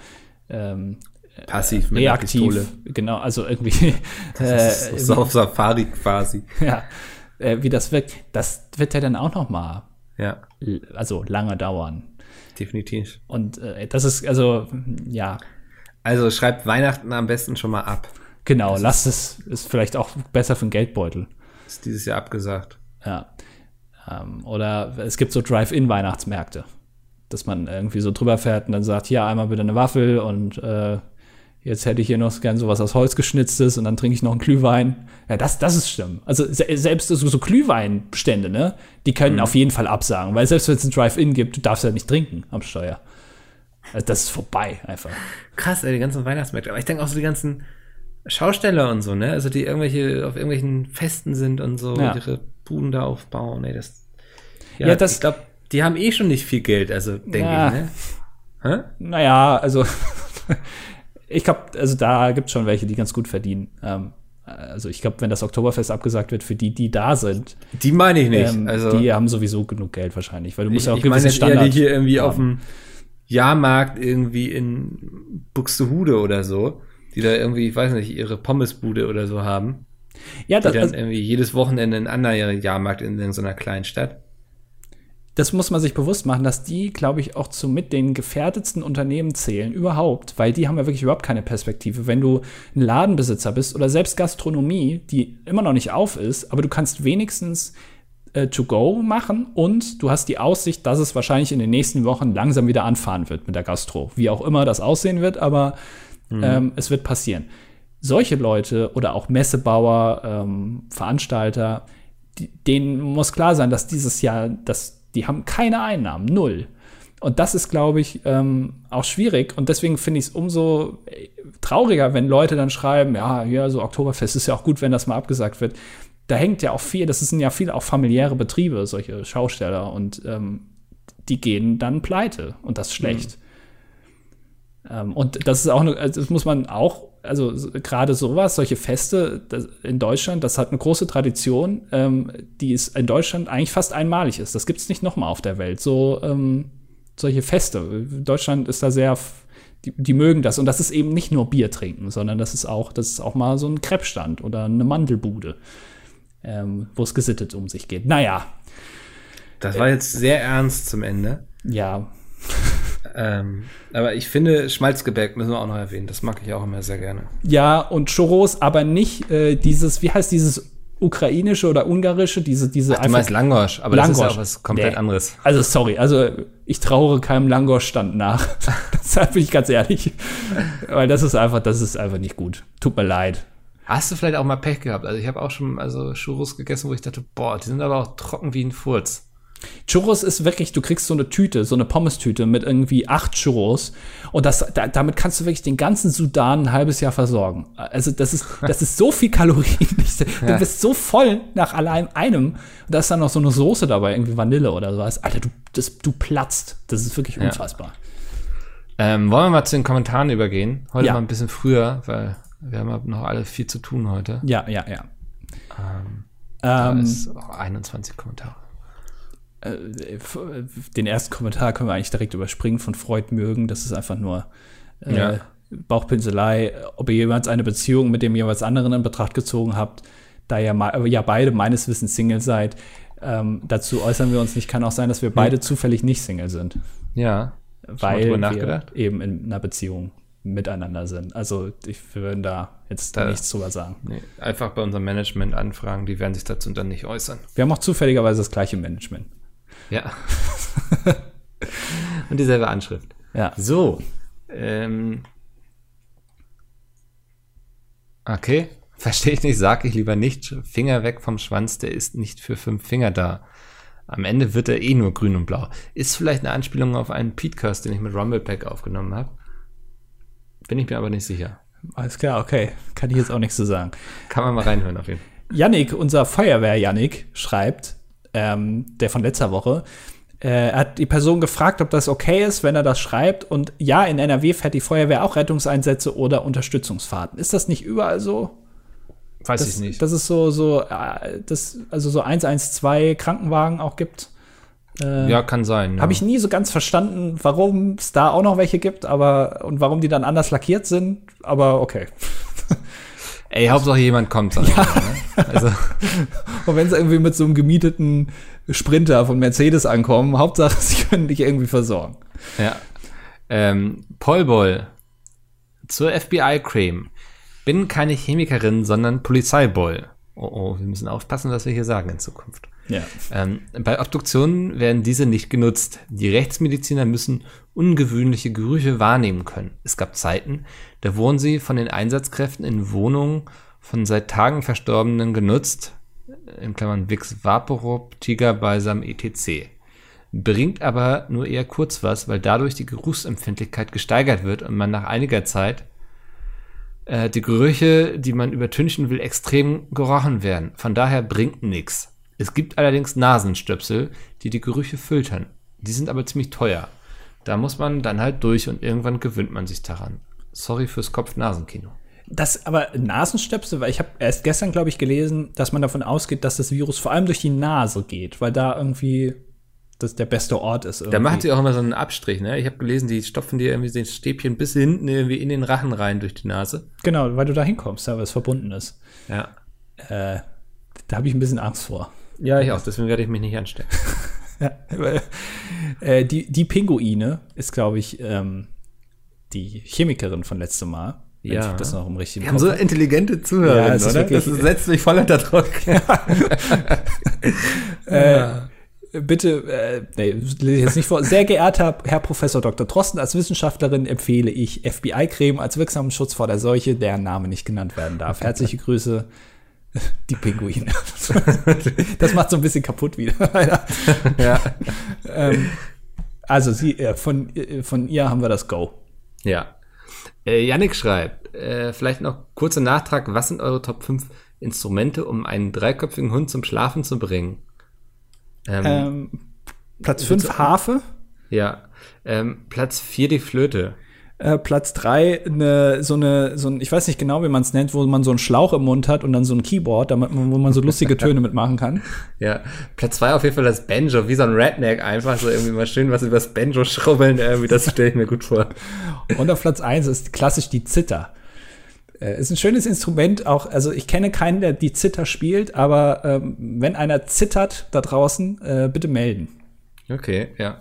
ähm, passiv, äh, mit reaktiv, einer Pistole. Genau, also irgendwie. Das ist so äh, auf Safari quasi. Ja, äh, wie das wirkt, das wird ja dann auch noch mal ja. also lange dauern. Definitiv. Und äh, das ist, also, ja. Also schreibt Weihnachten am besten schon mal ab. Genau, das lasst ist, es, ist vielleicht auch besser für den Geldbeutel. Ist dieses Jahr abgesagt. Ja. Ähm, oder es gibt so Drive-In-Weihnachtsmärkte, dass man irgendwie so drüber fährt und dann sagt, hier einmal bitte eine Waffel und äh, jetzt hätte ich hier noch gern sowas aus Holz geschnitztes und dann trinke ich noch einen Glühwein. Ja, das, das ist schlimm. Also se- selbst so, so Glühweinstände, ne, die können mhm. auf jeden Fall absagen, weil selbst wenn es ein Drive-In gibt, du darfst ja nicht trinken am Steuer. Also das ist vorbei einfach. Krass, ey, die ganzen Weihnachtsmärkte. Aber ich denke auch so die ganzen Schausteller und so, ne, also die irgendwelche auf irgendwelchen Festen sind und so, ja. ihre Buden da aufbauen. Ey, das, ja, ja, das, ich glaube, die haben eh schon nicht viel Geld, also denke ja, ich, ne? Hä? Naja, also ich glaube, also da gibt es schon welche, die ganz gut verdienen. Ähm, also ich glaube, wenn das Oktoberfest abgesagt wird, für die, die da sind. Die meine ich nicht. Ähm, also, die haben sowieso genug Geld wahrscheinlich, weil du musst ich, ja auch gewisse Standard haben. Ich meine hier irgendwie haben. Auf dem Jahrmarkt irgendwie in Buxtehude oder so, die da irgendwie, ich weiß nicht, ihre Pommesbude oder so haben. Ja, das, die dann irgendwie jedes Wochenende einen anderen Jahrmarkt in irgendeiner kleinen Stadt. Das muss man sich bewusst machen, dass die, glaube ich, auch zu mit den gefährdetsten Unternehmen zählen überhaupt, weil die haben ja wirklich überhaupt keine Perspektive. Wenn du ein Ladenbesitzer bist oder selbst Gastronomie, die immer noch nicht auf ist, aber du kannst wenigstens äh, to go machen und du hast die Aussicht, dass es wahrscheinlich in den nächsten Wochen langsam wieder anfahren wird mit der Gastro. Wie auch immer das aussehen wird, aber ähm, mhm. es wird passieren. solche Leute oder auch Messebauer, ähm, Veranstalter, die, denen muss klar sein, dass dieses Jahr, dass die haben keine Einnahmen, null. Und das ist, glaube ich, ähm, auch schwierig. Und deswegen finde ich es umso trauriger, wenn Leute dann schreiben, ja, ja, so Oktoberfest ist ja auch gut, wenn das mal abgesagt wird. Da hängt ja auch viel, das sind ja viele auch familiäre Betriebe, solche Schausteller. Und ähm, die gehen dann pleite. Und das ist schlecht. Mhm. Ähm, und das ist auch, eine, das muss man auch, also gerade sowas, solche Feste das, in Deutschland, das hat eine große Tradition, ähm, die ist in Deutschland eigentlich fast einmalig ist. Das gibt es nicht nochmal auf der Welt. So, ähm, solche Feste. Deutschland ist da sehr, die, die mögen das. Und das ist eben nicht nur Bier trinken, sondern das ist auch, das ist auch mal so ein Kreppstand oder eine Mandelbude, ähm, wo es gesittet um sich geht. Naja. Das war jetzt sehr ernst zum Ende. Ja. ähm, aber ich finde, Schmalzgebäck müssen wir auch noch erwähnen. Das mag ich auch immer sehr gerne. Ja, und Churros, aber nicht äh, dieses, wie heißt dieses ukrainische oder ungarische, diese, diese Ach, du meinst Langosch, aber Langosch. Das ist ja auch was komplett nee. anderes. Also, sorry, also ich trauere keinem Langosch-Stand nach. Deshalb bin ich ganz ehrlich. Weil das ist einfach, das ist einfach nicht gut. Tut mir leid. Hast du vielleicht auch mal Pech gehabt? Also, ich habe auch schon also Churros gegessen, wo ich dachte, boah, die sind aber auch trocken wie ein Furz. Churros ist wirklich, du kriegst so eine Tüte, so eine Pommes-Tüte mit irgendwie acht Churros und das, da, damit kannst du wirklich den ganzen Sudan ein halbes Jahr versorgen. Also das ist, das ist so viel Kalorien. Du ja. bist so voll nach allein einem und da ist dann noch so eine Soße dabei, irgendwie Vanille oder sowas. Alter, du, das, du platzt. Das ist wirklich unfassbar. Ja. Ähm, wollen wir mal zu den Kommentaren übergehen? Heute ja. mal ein bisschen früher, weil wir haben noch alle viel zu tun heute. Ja, ja, ja. Ähm, da ähm, ist auch einundzwanzig Kommentare. Den ersten Kommentar können wir eigentlich direkt überspringen von Freud mögen. Das ist einfach nur äh, ja. Bauchpinselei. Ob ihr jemals eine Beziehung mit dem jeweils anderen in Betracht gezogen habt, da ihr ma- ja beide meines Wissens Single seid, ähm, dazu äußern wir uns nicht. Kann auch sein, dass wir beide hm. zufällig nicht Single sind. Ja, weil wir eben in einer Beziehung miteinander sind. Also ich, wir würden da jetzt da, nichts drüber sagen. Nee, einfach bei unserem Management anfragen. Die werden sich dazu dann nicht äußern. Wir haben auch zufälligerweise das gleiche Management. Ja. Und dieselbe Anschrift. Ja. So. Ähm. Okay. Verstehe ich nicht, sag ich lieber nicht. Finger weg vom Schwanz, der ist nicht für fünf Finger da. Am Ende wird er eh nur grün und blau. Ist vielleicht eine Anspielung auf einen Peakcast, den ich mit Rumble Pack aufgenommen habe. Bin ich mir aber nicht sicher. Alles klar, okay. Kann ich jetzt auch nichts zu sagen. Kann man mal reinhören auf jeden Fall. Yannick, unser Feuerwehr-Yannick, schreibt, Ähm, der von letzter Woche, äh, hat die Person gefragt, ob das okay ist, wenn er das schreibt. Und ja, in N R W fährt die Feuerwehr auch Rettungseinsätze oder Unterstützungsfahrten. Ist das nicht überall so? Weiß dass, ich nicht. Dass es so, so, äh, das, also so eins eins zwei Krankenwagen auch gibt? Äh, ja, kann sein. Ja. Habe ich nie so ganz verstanden, warum es da auch noch welche gibt, aber und warum die dann anders lackiert sind. Aber okay. Ey, Hauptsache jemand kommt. Ja. Ne? Also. Und wenn sie irgendwie mit so einem gemieteten Sprinter von Mercedes ankommen, Hauptsache sie können dich irgendwie versorgen. Ja. Ähm, Polbol zur F B I-Creme. Bin keine Chemikerin, sondern Polizeiboll. Oh, oh, wir müssen aufpassen, was wir hier sagen in Zukunft. Ja. Ähm, bei Obduktionen werden diese nicht genutzt. Die Rechtsmediziner müssen ungewöhnliche Gerüche wahrnehmen können. Es gab Zeiten, da wurden sie von den Einsatzkräften in Wohnungen von seit Tagen Verstorbenen genutzt, in Klammern Vicks Vaporub, Tigerbalsam et cetera. Bringt aber nur eher kurz was, weil dadurch die Geruchsempfindlichkeit gesteigert wird und man nach einiger Zeit äh, die Gerüche, die man übertünchen will, extrem gerochen werden. Von daher bringt nichts. Es gibt allerdings Nasenstöpsel, die die Gerüche filtern. Die sind aber ziemlich teuer. Da muss man dann halt durch und irgendwann gewöhnt man sich daran. Sorry fürs Kopf-Nasen-Kino. Das aber Nasenstöpsel, weil ich habe erst gestern, glaube ich, gelesen, dass man davon ausgeht, dass das Virus vor allem durch die Nase geht, weil da irgendwie das der beste Ort ist. Irgendwie. Da machen sie auch immer so einen Abstrich, ne? Ich habe gelesen, die stopfen dir irgendwie den Stäbchen bis hinten irgendwie in den Rachen rein durch die Nase. Genau, weil du da hinkommst, ja, weil es verbunden ist. Ja. Äh, da habe ich ein bisschen Angst vor. Ja, ich auch. Deswegen werde ich mich nicht anstecken. Ja, äh, die, die Pinguine ist, glaube ich, ähm, die Chemikerin von letztem Mal. Ja. Wenn ich das noch im richtigen Wir haben so intelligente Zuhörer, ja, oder? Wirklich, das setzt mich voll unter Druck. Ja. äh, ja. bitte, äh, nee, lese ich jetzt nicht vor. Sehr geehrter Herr Professor Doktor Drosten, als Wissenschaftlerin empfehle ich F B I-Creme als wirksamen Schutz vor der Seuche, deren Name nicht genannt werden darf. Herzliche Grüße, die Pinguine. Das macht so ein bisschen kaputt wieder. Ja. ähm, also sie, äh, von, äh, von ihr haben wir das Go. Ja. Äh, Yannick schreibt, äh, vielleicht noch kurzer Nachtrag, was sind eure Top fünf Instrumente, um einen dreiköpfigen Hund zum Schlafen zu bringen? Ähm, ähm, Platz fünf Harfe. Ja. Ähm, Platz vier die Flöte. Äh, Platz drei ne, so eine, so ein, ich weiß nicht genau, wie man es nennt, wo man so einen Schlauch im Mund hat und dann so ein Keyboard, damit man, wo man so lustige Töne mitmachen kann. Ja. Platz zwei auf jeden Fall das Banjo, wie so ein Redneck einfach, so irgendwie mal schön was über das Banjo schrubbeln, irgendwie, das stelle ich mir gut vor. Und auf Platz eins ist klassisch die Zither. Ist ein schönes Instrument, auch, also ich kenne keinen, der die Zither spielt, aber ähm, wenn einer zittert da draußen, äh, bitte melden. Okay, ja.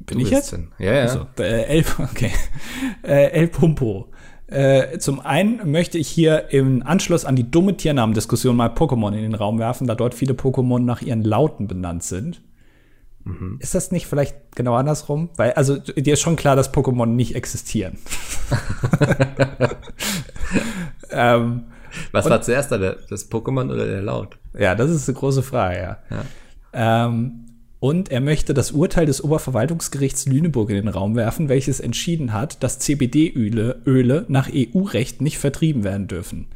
Bin du ich jetzt? Denn? Ja, ja. Also, äh, El, okay. äh, El Pumpo. Äh, zum einen möchte ich hier im Anschluss an die dumme Tiernamendiskussion mal Pokémon in den Raum werfen, da dort viele Pokémon nach ihren Lauten benannt sind. Mhm. Ist das nicht vielleicht genau andersrum? Weil, also, dir ist schon klar, dass Pokémon nicht existieren. ähm, Was war und, zuerst da, das Pokémon oder der Laut? Ja, das ist eine große Frage, ja. ja. Ähm, und er möchte das Urteil des Oberverwaltungsgerichts Lüneburg in den Raum werfen, welches entschieden hat, dass C B D-Öle Öle nach E U-Recht nicht vertrieben werden dürfen.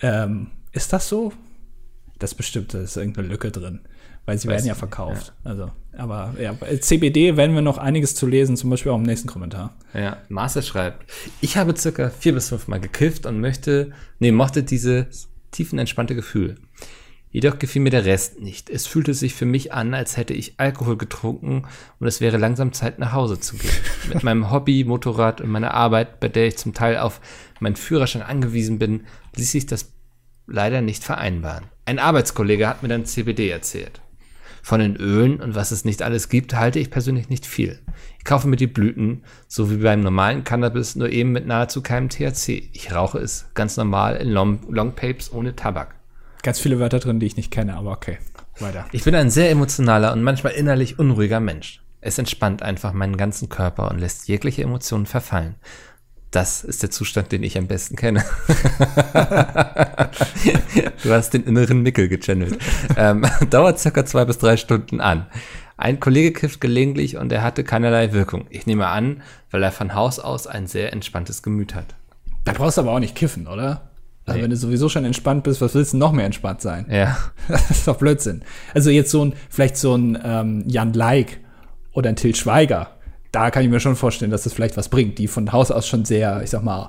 Ähm, ist das so? Das bestimmte, ist irgendeine Lücke drin. Weil sie Weiß werden ja verkauft. Ja. Also, aber ja, C B D werden wir noch einiges zu lesen, zum Beispiel auch im nächsten Kommentar. Ja, Marcel schreibt, ich habe circa vier bis fünf Mal gekifft und möchte, nee, mochte dieses tiefenentspannte Gefühl. Jedoch gefiel mir der Rest nicht. Es fühlte sich für mich an, als hätte ich Alkohol getrunken und es wäre langsam Zeit, nach Hause zu gehen. Mit meinem Hobby, Motorrad und meiner Arbeit, bei der ich zum Teil auf meinen Führerschein angewiesen bin, ließ sich das leider nicht vereinbaren. Ein Arbeitskollege hat mir dann C B D erzählt. Von den Ölen und was es nicht alles gibt, halte ich persönlich nicht viel. Ich kaufe mir die Blüten, so wie beim normalen Cannabis, nur eben mit nahezu keinem T H C. Ich rauche es ganz normal in Long, Long Papes ohne Tabak. Ganz viele Wörter drin, die ich nicht kenne, aber okay, weiter. Ich bin ein sehr emotionaler und manchmal innerlich unruhiger Mensch. Es entspannt einfach meinen ganzen Körper und lässt jegliche Emotionen verfallen. Das ist der Zustand, den ich am besten kenne. Du hast den inneren Mickel gechannelt. Ähm, dauert circa zwei bis drei Stunden an. Ein Kollege kifft gelegentlich und er hatte keinerlei Wirkung. Ich nehme an, weil er von Haus aus ein sehr entspanntes Gemüt hat. Da brauchst du aber auch nicht kiffen, oder? Also nee. Wenn du sowieso schon entspannt bist, was willst du noch mehr entspannt sein? Ja. Das ist doch Blödsinn. Also jetzt so ein, vielleicht so ein ähm, Jan Laik oder ein Til Schweiger. Da kann ich mir schon vorstellen, dass das vielleicht was bringt, die von Haus aus schon sehr, ich sag mal,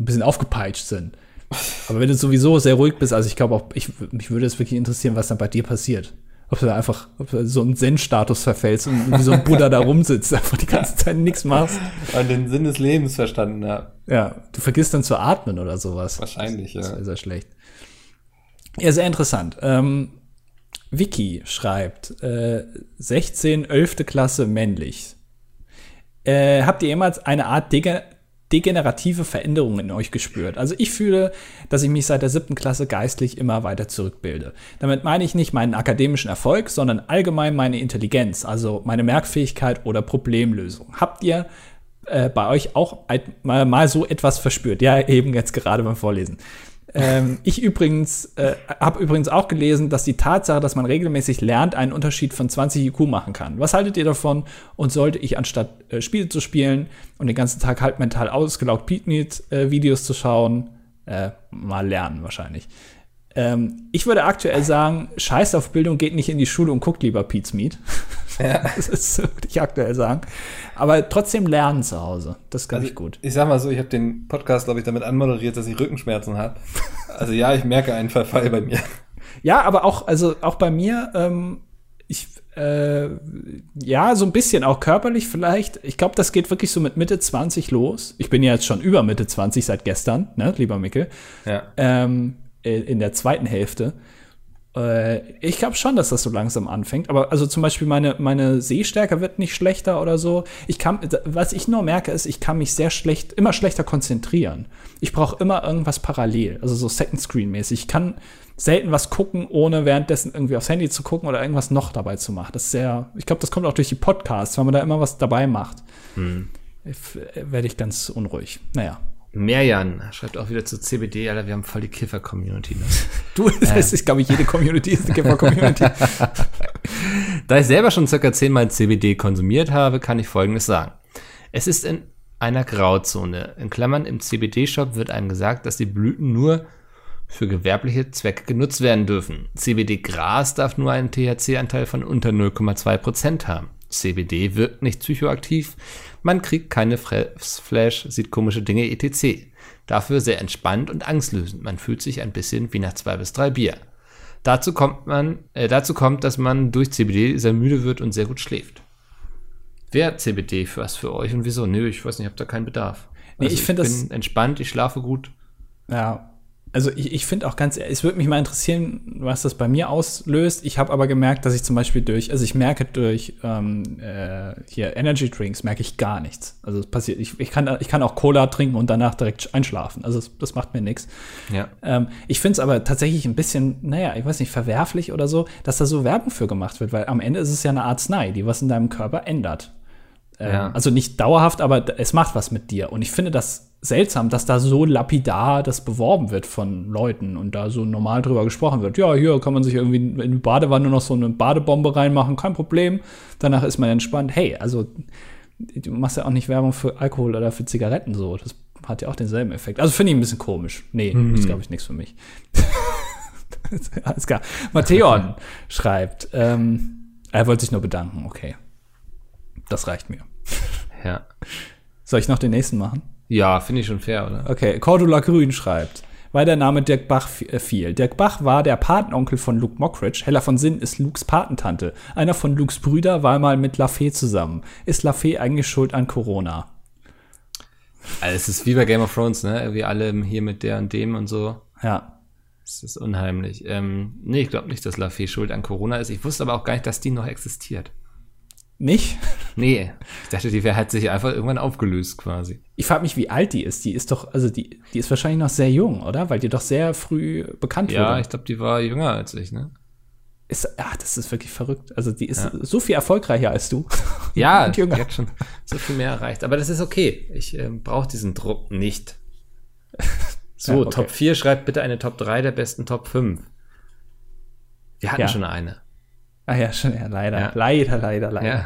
ein bisschen aufgepeitscht sind. Aber wenn du sowieso sehr ruhig bist, also ich glaube auch, ich, mich würde es wirklich interessieren, was dann bei dir passiert. Ob du da einfach ob du so einen Zen-Status verfällst und wie so ein Buddha da rumsitzt, einfach die ganze Zeit nichts machst. Und den Sinn des Lebens verstanden, ja. Ja, du vergisst dann zu atmen oder sowas. Wahrscheinlich, das, ja. Das ist ja schlecht. Ja, sehr interessant. Ähm, Vicky schreibt, äh, sechzehn, elfte Klasse, männlich. Äh, habt ihr jemals eine Art dege- degenerative Veränderung in euch gespürt? Also ich fühle, dass ich mich seit der siebten Klasse geistlich immer weiter zurückbilde. Damit meine ich nicht meinen akademischen Erfolg, sondern allgemein meine Intelligenz, also meine Merkfähigkeit oder Problemlösung. Habt ihr äh, bei euch auch mal, mal so etwas verspürt? Ja, eben jetzt gerade beim Vorlesen. Ähm, ich übrigens äh, habe übrigens auch gelesen, dass die Tatsache, dass man regelmäßig lernt, einen Unterschied von zwanzig I Q machen kann. Was haltet ihr davon? Und sollte ich anstatt äh, Spiele zu spielen und den ganzen Tag halt mental ausgelaugt Piet-Need-Videos zu schauen, äh, mal lernen wahrscheinlich. Ähm, ich würde aktuell sagen, scheiß auf Bildung, geht nicht in die Schule und guckt lieber Pete's Meat. Ja. Das ist, würde ich aktuell sagen. Aber trotzdem lernen zu Hause. Das kann also ich gut. Ich sag mal so, ich habe den Podcast, glaube ich, damit anmoderiert, dass ich Rückenschmerzen habe. Also ja, ich merke einen Verfall bei mir. Ja, aber auch, also auch bei mir, ähm, ich, äh, ja, so ein bisschen, auch körperlich vielleicht. Ich glaube, das geht wirklich so mit Mitte zwanzig los. Ich bin ja jetzt schon über Mitte zwanzig seit gestern, ne, lieber Mikkel. Ja. Ähm, in der zweiten Hälfte. Ich glaube schon, dass das so langsam anfängt. Aber also zum Beispiel meine, meine Sehstärke wird nicht schlechter oder so. Ich kann, was ich nur merke, ist, ich kann mich sehr schlecht, immer schlechter konzentrieren. Ich brauche immer irgendwas parallel, also so Second-Screen-mäßig. Ich kann selten was gucken, ohne währenddessen irgendwie aufs Handy zu gucken oder irgendwas noch dabei zu machen. Das ist sehr, ich glaube, das kommt auch durch die Podcasts, weil man da immer was dabei macht. Hm. Werde ich ganz unruhig. Naja. Merjan schreibt auch wieder zu C B D, Alter, wir haben voll die Kiffer-Community. Ne? Du, das äh. ist, glaube ich, jede Community ist eine Kiffer-Community. Da ich selber schon circa zehnmal C B D konsumiert habe, kann ich Folgendes sagen. Es ist in einer Grauzone. In Klammern, im C B D-Shop wird einem gesagt, dass die Blüten nur für gewerbliche Zwecke genutzt werden dürfen. C B D-Gras darf nur einen T H C-Anteil von unter null Komma zwei Prozent haben. C B D wirkt nicht psychoaktiv, man kriegt keine Fressflash, sieht komische Dinge et cetera. Dafür sehr entspannt und angstlösend, man fühlt sich ein bisschen wie nach zwei bis drei Bier. Dazu kommt, man, äh, dazu kommt, dass man durch C B D sehr müde wird und sehr gut schläft. Wer hat C B D für was für euch und wieso? Nö, ich weiß nicht, ich habe da keinen Bedarf. Nee, also ich ich bin entspannt, ich schlafe gut. Ja. Also ich, ich finde auch ganz ehrlich, es würde mich mal interessieren, was das bei mir auslöst. Ich habe aber gemerkt, dass ich zum Beispiel durch, also ich merke durch ähm, äh, hier Energy Drinks merke ich gar nichts. Also es passiert, ich, ich, kann, ich kann auch Cola trinken und danach direkt einschlafen. Also das, das macht mir nichts. Ja. Ähm, ich finde es aber tatsächlich ein bisschen, naja, ich weiß nicht, verwerflich oder so, dass da so Werbung für gemacht wird, weil am Ende ist es ja eine Arznei, die was in deinem Körper ändert. Ähm, ja. Also nicht dauerhaft, aber es macht was mit dir. Und ich finde das seltsam, dass da so lapidar das beworben wird von Leuten und da so normal drüber gesprochen wird. Ja, hier kann man sich irgendwie in eine Badewanne nur noch so eine Badebombe reinmachen, kein Problem. Danach ist man entspannt. Hey, also du machst ja auch nicht Werbung für Alkohol oder für Zigaretten so. Das hat ja auch denselben Effekt. Also finde ich ein bisschen komisch. Nee, mhm. Das ist, glaube ich, nichts für mich. Alles klar. Mattheon schreibt, ähm, er wollte sich nur bedanken. Okay, das reicht mir. Ja. Soll ich noch den nächsten machen? Ja, finde ich schon fair, oder? Okay, Cordula Grün schreibt, weil der Name Dirk Bach fiel. Dirk Bach war der Patenonkel von Luke Mockridge. Hella von Sinnen ist Lukes Patentante. Einer von Lukes Brüder war mal mit La Fee zusammen. Ist La Fee eigentlich schuld an Corona? Also, es ist wie bei Game of Thrones, ne? Wir alle hier mit der und dem und so. Ja. Es ist unheimlich. Ähm, nee, ich glaube nicht, dass La Fee schuld an Corona ist. Ich wusste aber auch gar nicht, dass die noch existiert. Nicht? Nee. Ich dachte, die hat sich einfach irgendwann aufgelöst quasi. Ich frage mich, wie alt die ist. Die ist doch, also die, die ist wahrscheinlich noch sehr jung, oder? Weil die doch sehr früh bekannt ja, wurde. Ja, ich glaube, die war jünger als ich, ne? Ist, ach, das ist wirklich verrückt. Also die ist ja. so viel erfolgreicher als du. Ja, und jünger. Die hat schon so viel mehr erreicht. Aber das ist okay. Ich äh, brauche diesen Druck nicht. So, ja, okay. Top vier schreibt bitte eine Top drei der besten Top fünf. Wir hatten ja. schon eine. Ah ja, schon, ja, leider, ja. leider, leider, leider. Ja.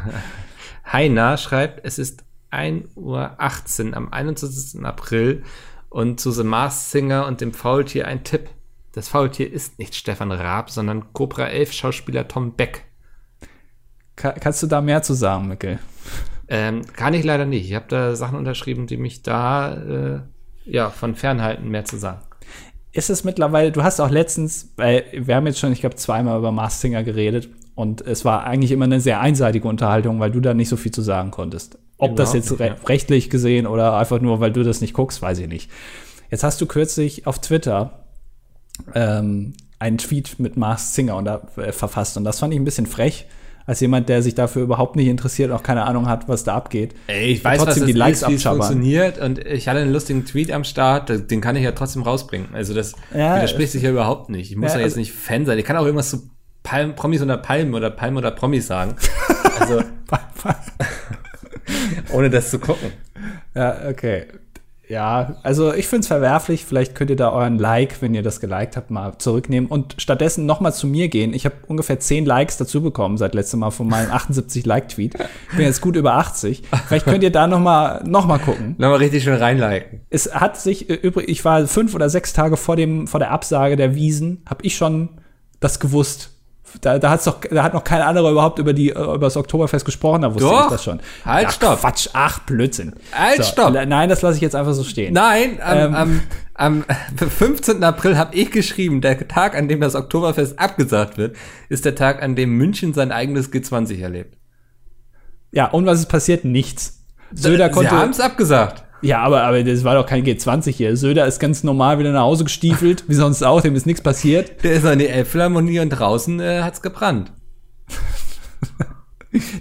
Heiner schreibt, es ist ein Uhr achtzehn am einundzwanzigsten April und zu The Masked Singer und dem Faultier ein Tipp. Das Faultier ist nicht Stefan Raab, sondern Cobra elf Schauspieler Tom Beck. Ka- kannst du da mehr zu sagen, Mikkel? Ähm, kann ich leider nicht. Ich habe da Sachen unterschrieben, die mich da äh, ja, von fernhalten, mehr zu sagen. Ist es mittlerweile, du hast auch letztens, weil wir haben jetzt schon, ich glaube, zweimal über Masked Singer geredet und es war eigentlich immer eine sehr einseitige Unterhaltung, weil du da nicht so viel zu sagen konntest. Ob genau, das jetzt ja. re- rechtlich gesehen oder einfach nur, weil du das nicht guckst, weiß ich nicht. Jetzt hast du kürzlich auf Twitter ähm, einen Tweet mit Masked Singer und da, äh, verfasst und das fand ich ein bisschen frech, als jemand, der sich dafür überhaupt nicht interessiert, auch keine Ahnung hat, was da abgeht. Ey, ich weiß, trotzdem was das die Likes ist, wie es funktioniert. Und ich hatte einen lustigen Tweet am Start, den kann ich ja trotzdem rausbringen. Also das ja, widerspricht sich ja überhaupt nicht. Ich muss ja, ja jetzt also nicht Fan sein. Ich kann auch irgendwas zu Palm, Promis unter Palmen oder Palmen oder Promis sagen. Also ohne das zu gucken. Ja, okay. Ja, also ich finde es verwerflich. Vielleicht könnt ihr da euren Like, wenn ihr das geliked habt, mal zurücknehmen und stattdessen noch mal zu mir gehen. Ich habe ungefähr zehn Likes dazu bekommen seit letztem Mal von meinem achtundsiebzig-Like-Tweet. Ich bin jetzt gut über achtzig. Vielleicht könnt ihr da noch mal, noch mal gucken. Noch mal richtig schön reinliken. Es hat sich übrigens, ich war fünf oder sechs Tage vor dem vor der Absage der Wiesn, habe ich schon das gewusst. Da, da, hat's doch, da hat noch kein anderer überhaupt über, die, über das Oktoberfest gesprochen, da wusste doch, ich das schon. Halt, ach, stopp. Quatsch, ach, Blödsinn. Halt, so, stopp. Nein, das lasse ich jetzt einfach so stehen. Nein, am, ähm, am, am fünfzehnten April habe ich geschrieben, der Tag, an dem das Oktoberfest abgesagt wird, ist der Tag, an dem München sein eigenes G zwanzig erlebt. Ja, und was ist passiert? Nichts. Söder konnte, Sie haben es abgesagt. Ja, aber, aber das war doch kein G zwanzig hier. Söder ist ganz normal wieder nach Hause gestiefelt, wie sonst auch, dem ist nichts passiert. Der ist an die Elbphilharmonie und draußen äh, hat's gebrannt.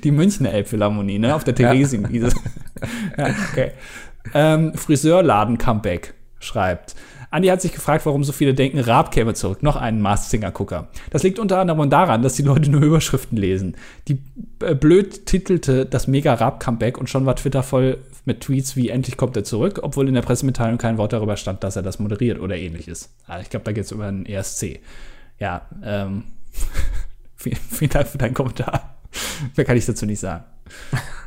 Die Münchner Elbphilharmonie, ne? Auf der Theresienwiese. Ja. Ja, okay. Ähm, Friseurladen-Comeback schreibt. Andi hat sich gefragt, warum so viele denken, Raab käme zurück. Noch einen Masked Singer-Gucker. Das liegt unter anderem daran, dass die Leute nur Überschriften lesen. Die äh, blöd titelte das Mega-Raab-Comeback und schon war Twitter voll mit Tweets wie endlich kommt er zurück, obwohl in der Pressemitteilung kein Wort darüber stand, dass er das moderiert oder ähnliches. Also ich glaube, da geht es über einen E S C. Ja, ähm, vielen, vielen Dank für deinen Kommentar. Mehr kann ich dazu nicht sagen.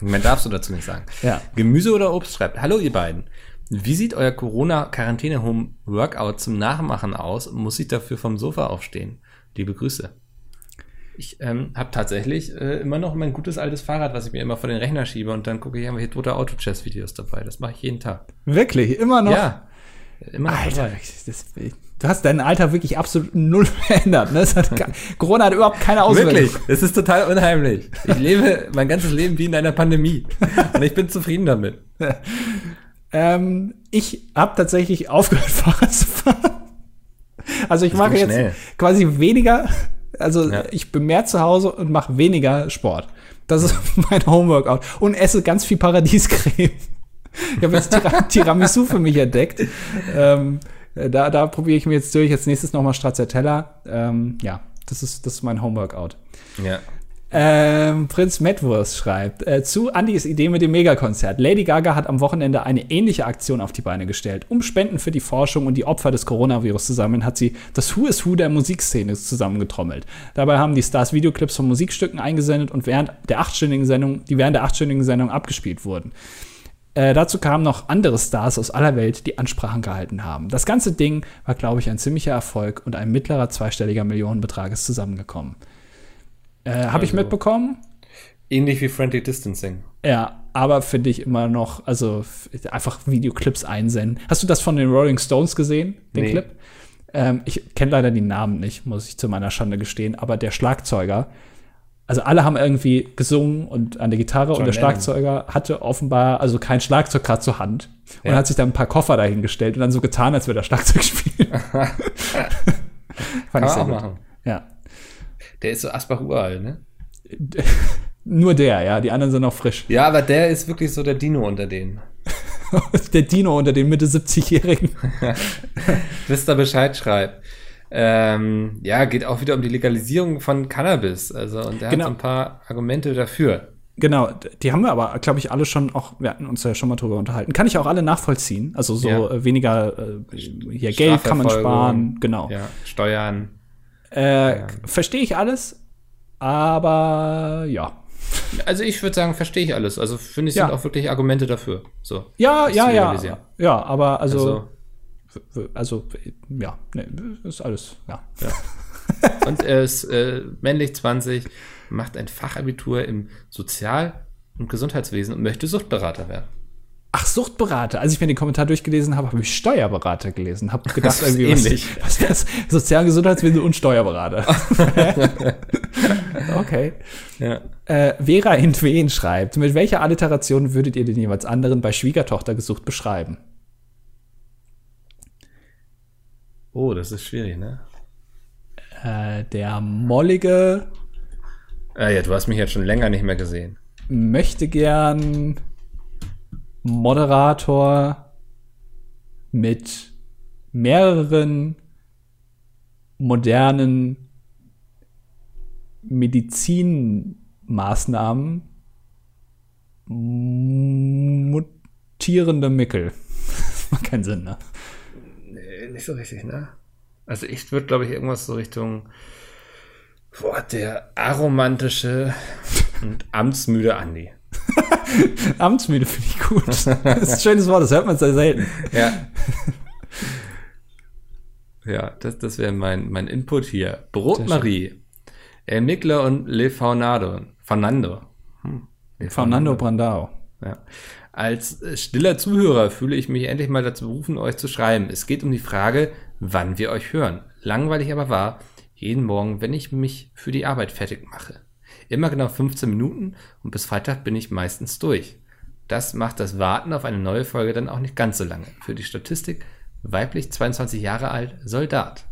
Mehr darfst du dazu nicht sagen. Ja. Gemüse oder Obst schreibt, hallo ihr beiden. Wie sieht euer Corona-Quarantäne-Home-Workout zum Nachmachen aus? Muss ich dafür vom Sofa aufstehen? Liebe Grüße. Ich ähm, habe tatsächlich äh, immer noch mein gutes altes Fahrrad, was ich mir immer vor den Rechner schiebe und dann gucke ich einfach hier tote Auto-Chess-Videos dabei. Das mache ich jeden Tag. Wirklich? Immer noch? Ja. Immer noch Alter, dabei. Das, du hast deinen Alltag wirklich absolut null verändert. Ne? Das hat gar, Corona hat überhaupt keine Auswirkungen. Wirklich? Es ist total unheimlich. Ich lebe mein ganzes Leben wie in einer Pandemie. Und ich bin zufrieden damit. Ähm, ich habe tatsächlich aufgehört, Fahrrad zu fahren. Also ich das mache jetzt schnell. Quasi weniger, also ja. Ich bin mehr zu Hause und mache weniger Sport. Das ist mein Homeworkout. Und esse ganz viel Paradiescreme. Ich habe jetzt Tir- Tiramisu für mich entdeckt. Ähm, da da probiere ich mir jetzt durch. Als nächstes nochmal Stracciatella. Ähm, ja, das ist, das ist mein Homeworkout. Ja. Ähm, Prinz Metwurst schreibt, äh, zu Andys Idee mit dem Megakonzert. Lady Gaga hat am Wochenende eine ähnliche Aktion auf die Beine gestellt. Um Spenden für die Forschung und die Opfer des Coronavirus zu sammeln, hat sie das Who is Who der Musikszene zusammengetrommelt. Dabei haben die Stars Videoclips von Musikstücken eingesendet und während der achtstündigen Sendung, die während der achtstündigen Sendung abgespielt wurden. Äh, dazu kamen noch andere Stars aus aller Welt, die Ansprachen gehalten haben. Das ganze Ding war, glaube ich, ein ziemlicher Erfolg und ein mittlerer zweistelliger Millionenbetrag ist zusammengekommen. Äh, Habe also, ich mitbekommen. Ähnlich wie Friendly Distancing. Ja, aber finde ich immer noch, also f- einfach Videoclips einsenden. Hast du das von den Rolling Stones gesehen, den nee. Clip? Ähm, ich kenne leider die Namen nicht, muss ich zu meiner Schande gestehen, aber der Schlagzeuger, also alle haben irgendwie gesungen und an der Gitarre John und der Schlagzeuger Lennon. Hatte offenbar also kein Schlagzeug gerade zur Hand ja. Und hat sich dann ein paar Koffer dahingestellt und dann so getan, als würde er Schlagzeug spielen. Fand Kann ich sehr auch gut. machen. Ja. Der ist so Asbach-Uralt, ne? Nur der, ja. Die anderen sind noch frisch. Ja, aber der ist wirklich so der Dino unter denen. Der Dino unter den Mitte-siebzigjährigen. Mister Bescheid schreibt. Ähm, ja, geht auch wieder um die Legalisierung von Cannabis. Also, und der genau. hat so ein paar Argumente dafür. Genau, die haben wir aber, glaube ich, alle schon auch, wir hatten uns ja schon mal drüber unterhalten. Kann ich auch alle nachvollziehen. Also so ja. weniger äh, hier Geld kann man sparen. Genau. Ja, Steuern. Äh, ja. Verstehe ich alles, aber ja. Also ich würde sagen, verstehe ich alles. Also finde ich, sind ja. auch wirklich Argumente dafür. So, ja, ja, ja. Ja, aber also, also, also ja, nee, ist alles, ja. ja. Und er ist äh, männlich zwanzig, macht ein Fachabitur im Sozial- und Gesundheitswesen und möchte Suchtberater werden. Ach, Suchtberater. Als ich mir den Kommentar durchgelesen habe, habe ich Steuerberater gelesen. Habe gedacht, irgendwie ähnlich. Was, was Sozial- Gesundheitswesen und Steuerberater. Okay. Ja. Äh, Vera in Wien schreibt, mit welcher Alliteration würdet ihr den jeweils anderen bei Schwiegertochter gesucht beschreiben? Oh, das ist schwierig, ne? Äh, der mollige. Ah, ja, du hast mich jetzt schon länger nicht mehr gesehen. Möchte gern. Moderator mit mehreren modernen Medizinmaßnahmen mutierende Mickel. Das macht keinen Sinn, ne? Nee, nicht so richtig, ne? Also ich würde, glaube ich, irgendwas so Richtung boah, der aromantische und amtsmüde Andi. Amtsmüde finde ich gut. Das ist ein schönes Wort, das hört man sehr selten. Ja, ja das, das wäre mein, mein Input hier. Brotmarie, El Mickler und Le Faunado. Fernando. Hm. Le Fernando Brandao. Ja. Als stiller Zuhörer fühle ich mich endlich mal dazu berufen, euch zu schreiben. Es geht um die Frage, wann wir euch hören. Langweilig aber wahr, jeden Morgen, wenn ich mich für die Arbeit fertig mache. Immer genau fünfzehn Minuten und bis Freitag bin ich meistens durch. Das macht das Warten auf eine neue Folge dann auch nicht ganz so lange. Für die Statistik, weiblich, zweiundzwanzig Jahre alt, Soldat.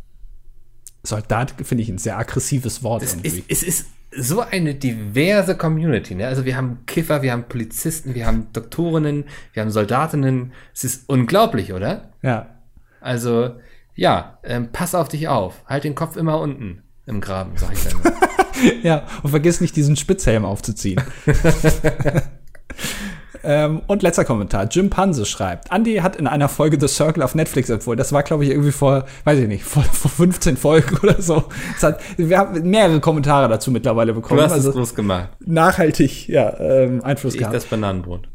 Soldat finde ich ein sehr aggressives Wort. Es ist, es ist so eine diverse Community, ne? Also wir haben Kiffer, wir haben Polizisten, wir haben Doktorinnen, wir haben Soldatinnen. Es ist unglaublich, oder? Ja. Also, ja, ähm, pass auf dich auf. Halt den Kopf immer unten im Graben, sag ich dann. Ja, und vergiss nicht, diesen Spitzhelm aufzuziehen. Ähm, und letzter Kommentar. Jim Panse schreibt, Andy hat in einer Folge The Circle auf Netflix empfohlen. Das war, glaube ich, irgendwie vor, weiß ich nicht, vor, vor fünfzehn Folgen oder so. Hat, wir haben mehrere Kommentare dazu mittlerweile bekommen. Du hast also es groß gemacht. Nachhaltig, ja, ähm, Einfluss ich gehabt. Ich das Bananenbrot.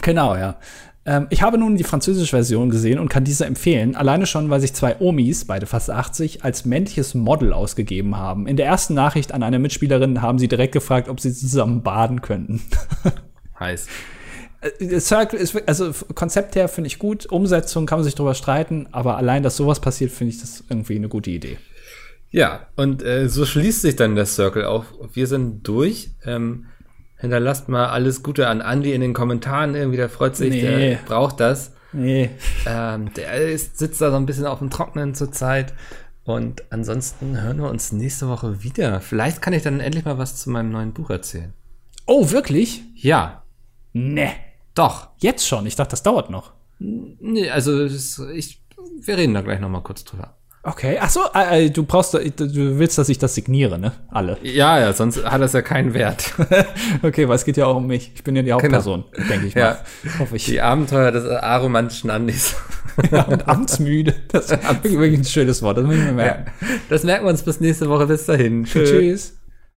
Genau, ja. Ähm, ich habe nun die französische Version gesehen und kann diese empfehlen. Alleine schon, weil sich zwei Omis, beide fast achtzig, als männliches Model ausgegeben haben. In der ersten Nachricht an eine Mitspielerin haben sie direkt gefragt, ob sie zusammen baden könnten. Heiß. The Circle ist, also Konzept her finde ich gut, Umsetzung kann man sich drüber streiten, aber allein, dass sowas passiert, finde ich das irgendwie eine gute Idee. Ja, und äh, so schließt sich dann der Circle auf. Wir sind durch. Ähm, hinterlasst mal alles Gute an Andy in den Kommentaren, irgendwie, der freut sich, nee. Der braucht das. Nee. Ähm, der ist, sitzt da so ein bisschen auf dem Trocknen zurzeit. Und ansonsten hören wir uns nächste Woche wieder. Vielleicht kann ich dann endlich mal was zu meinem neuen Buch erzählen. Oh, wirklich? Ja. Nee. Doch. Jetzt schon? Ich dachte, das dauert noch. Nee, also ich, wir reden da gleich noch mal kurz drüber. Okay. Ach so, äh, du brauchst, du willst, dass ich das signiere, ne? Alle. Ja, ja, sonst hat das ja keinen Wert. Okay, weil es geht ja auch um mich. Ich bin ja die Hauptperson, genau. Denke ich mal. Ja. Hoffe ich. Die Abenteuer des aromantischen Andis. Ja, und amtsmüde. Das ist wirklich ein schönes Wort. Das muss ich mir merken. Ja. Das merken wir uns bis nächste Woche. Bis dahin. Tschüss. Tschüss.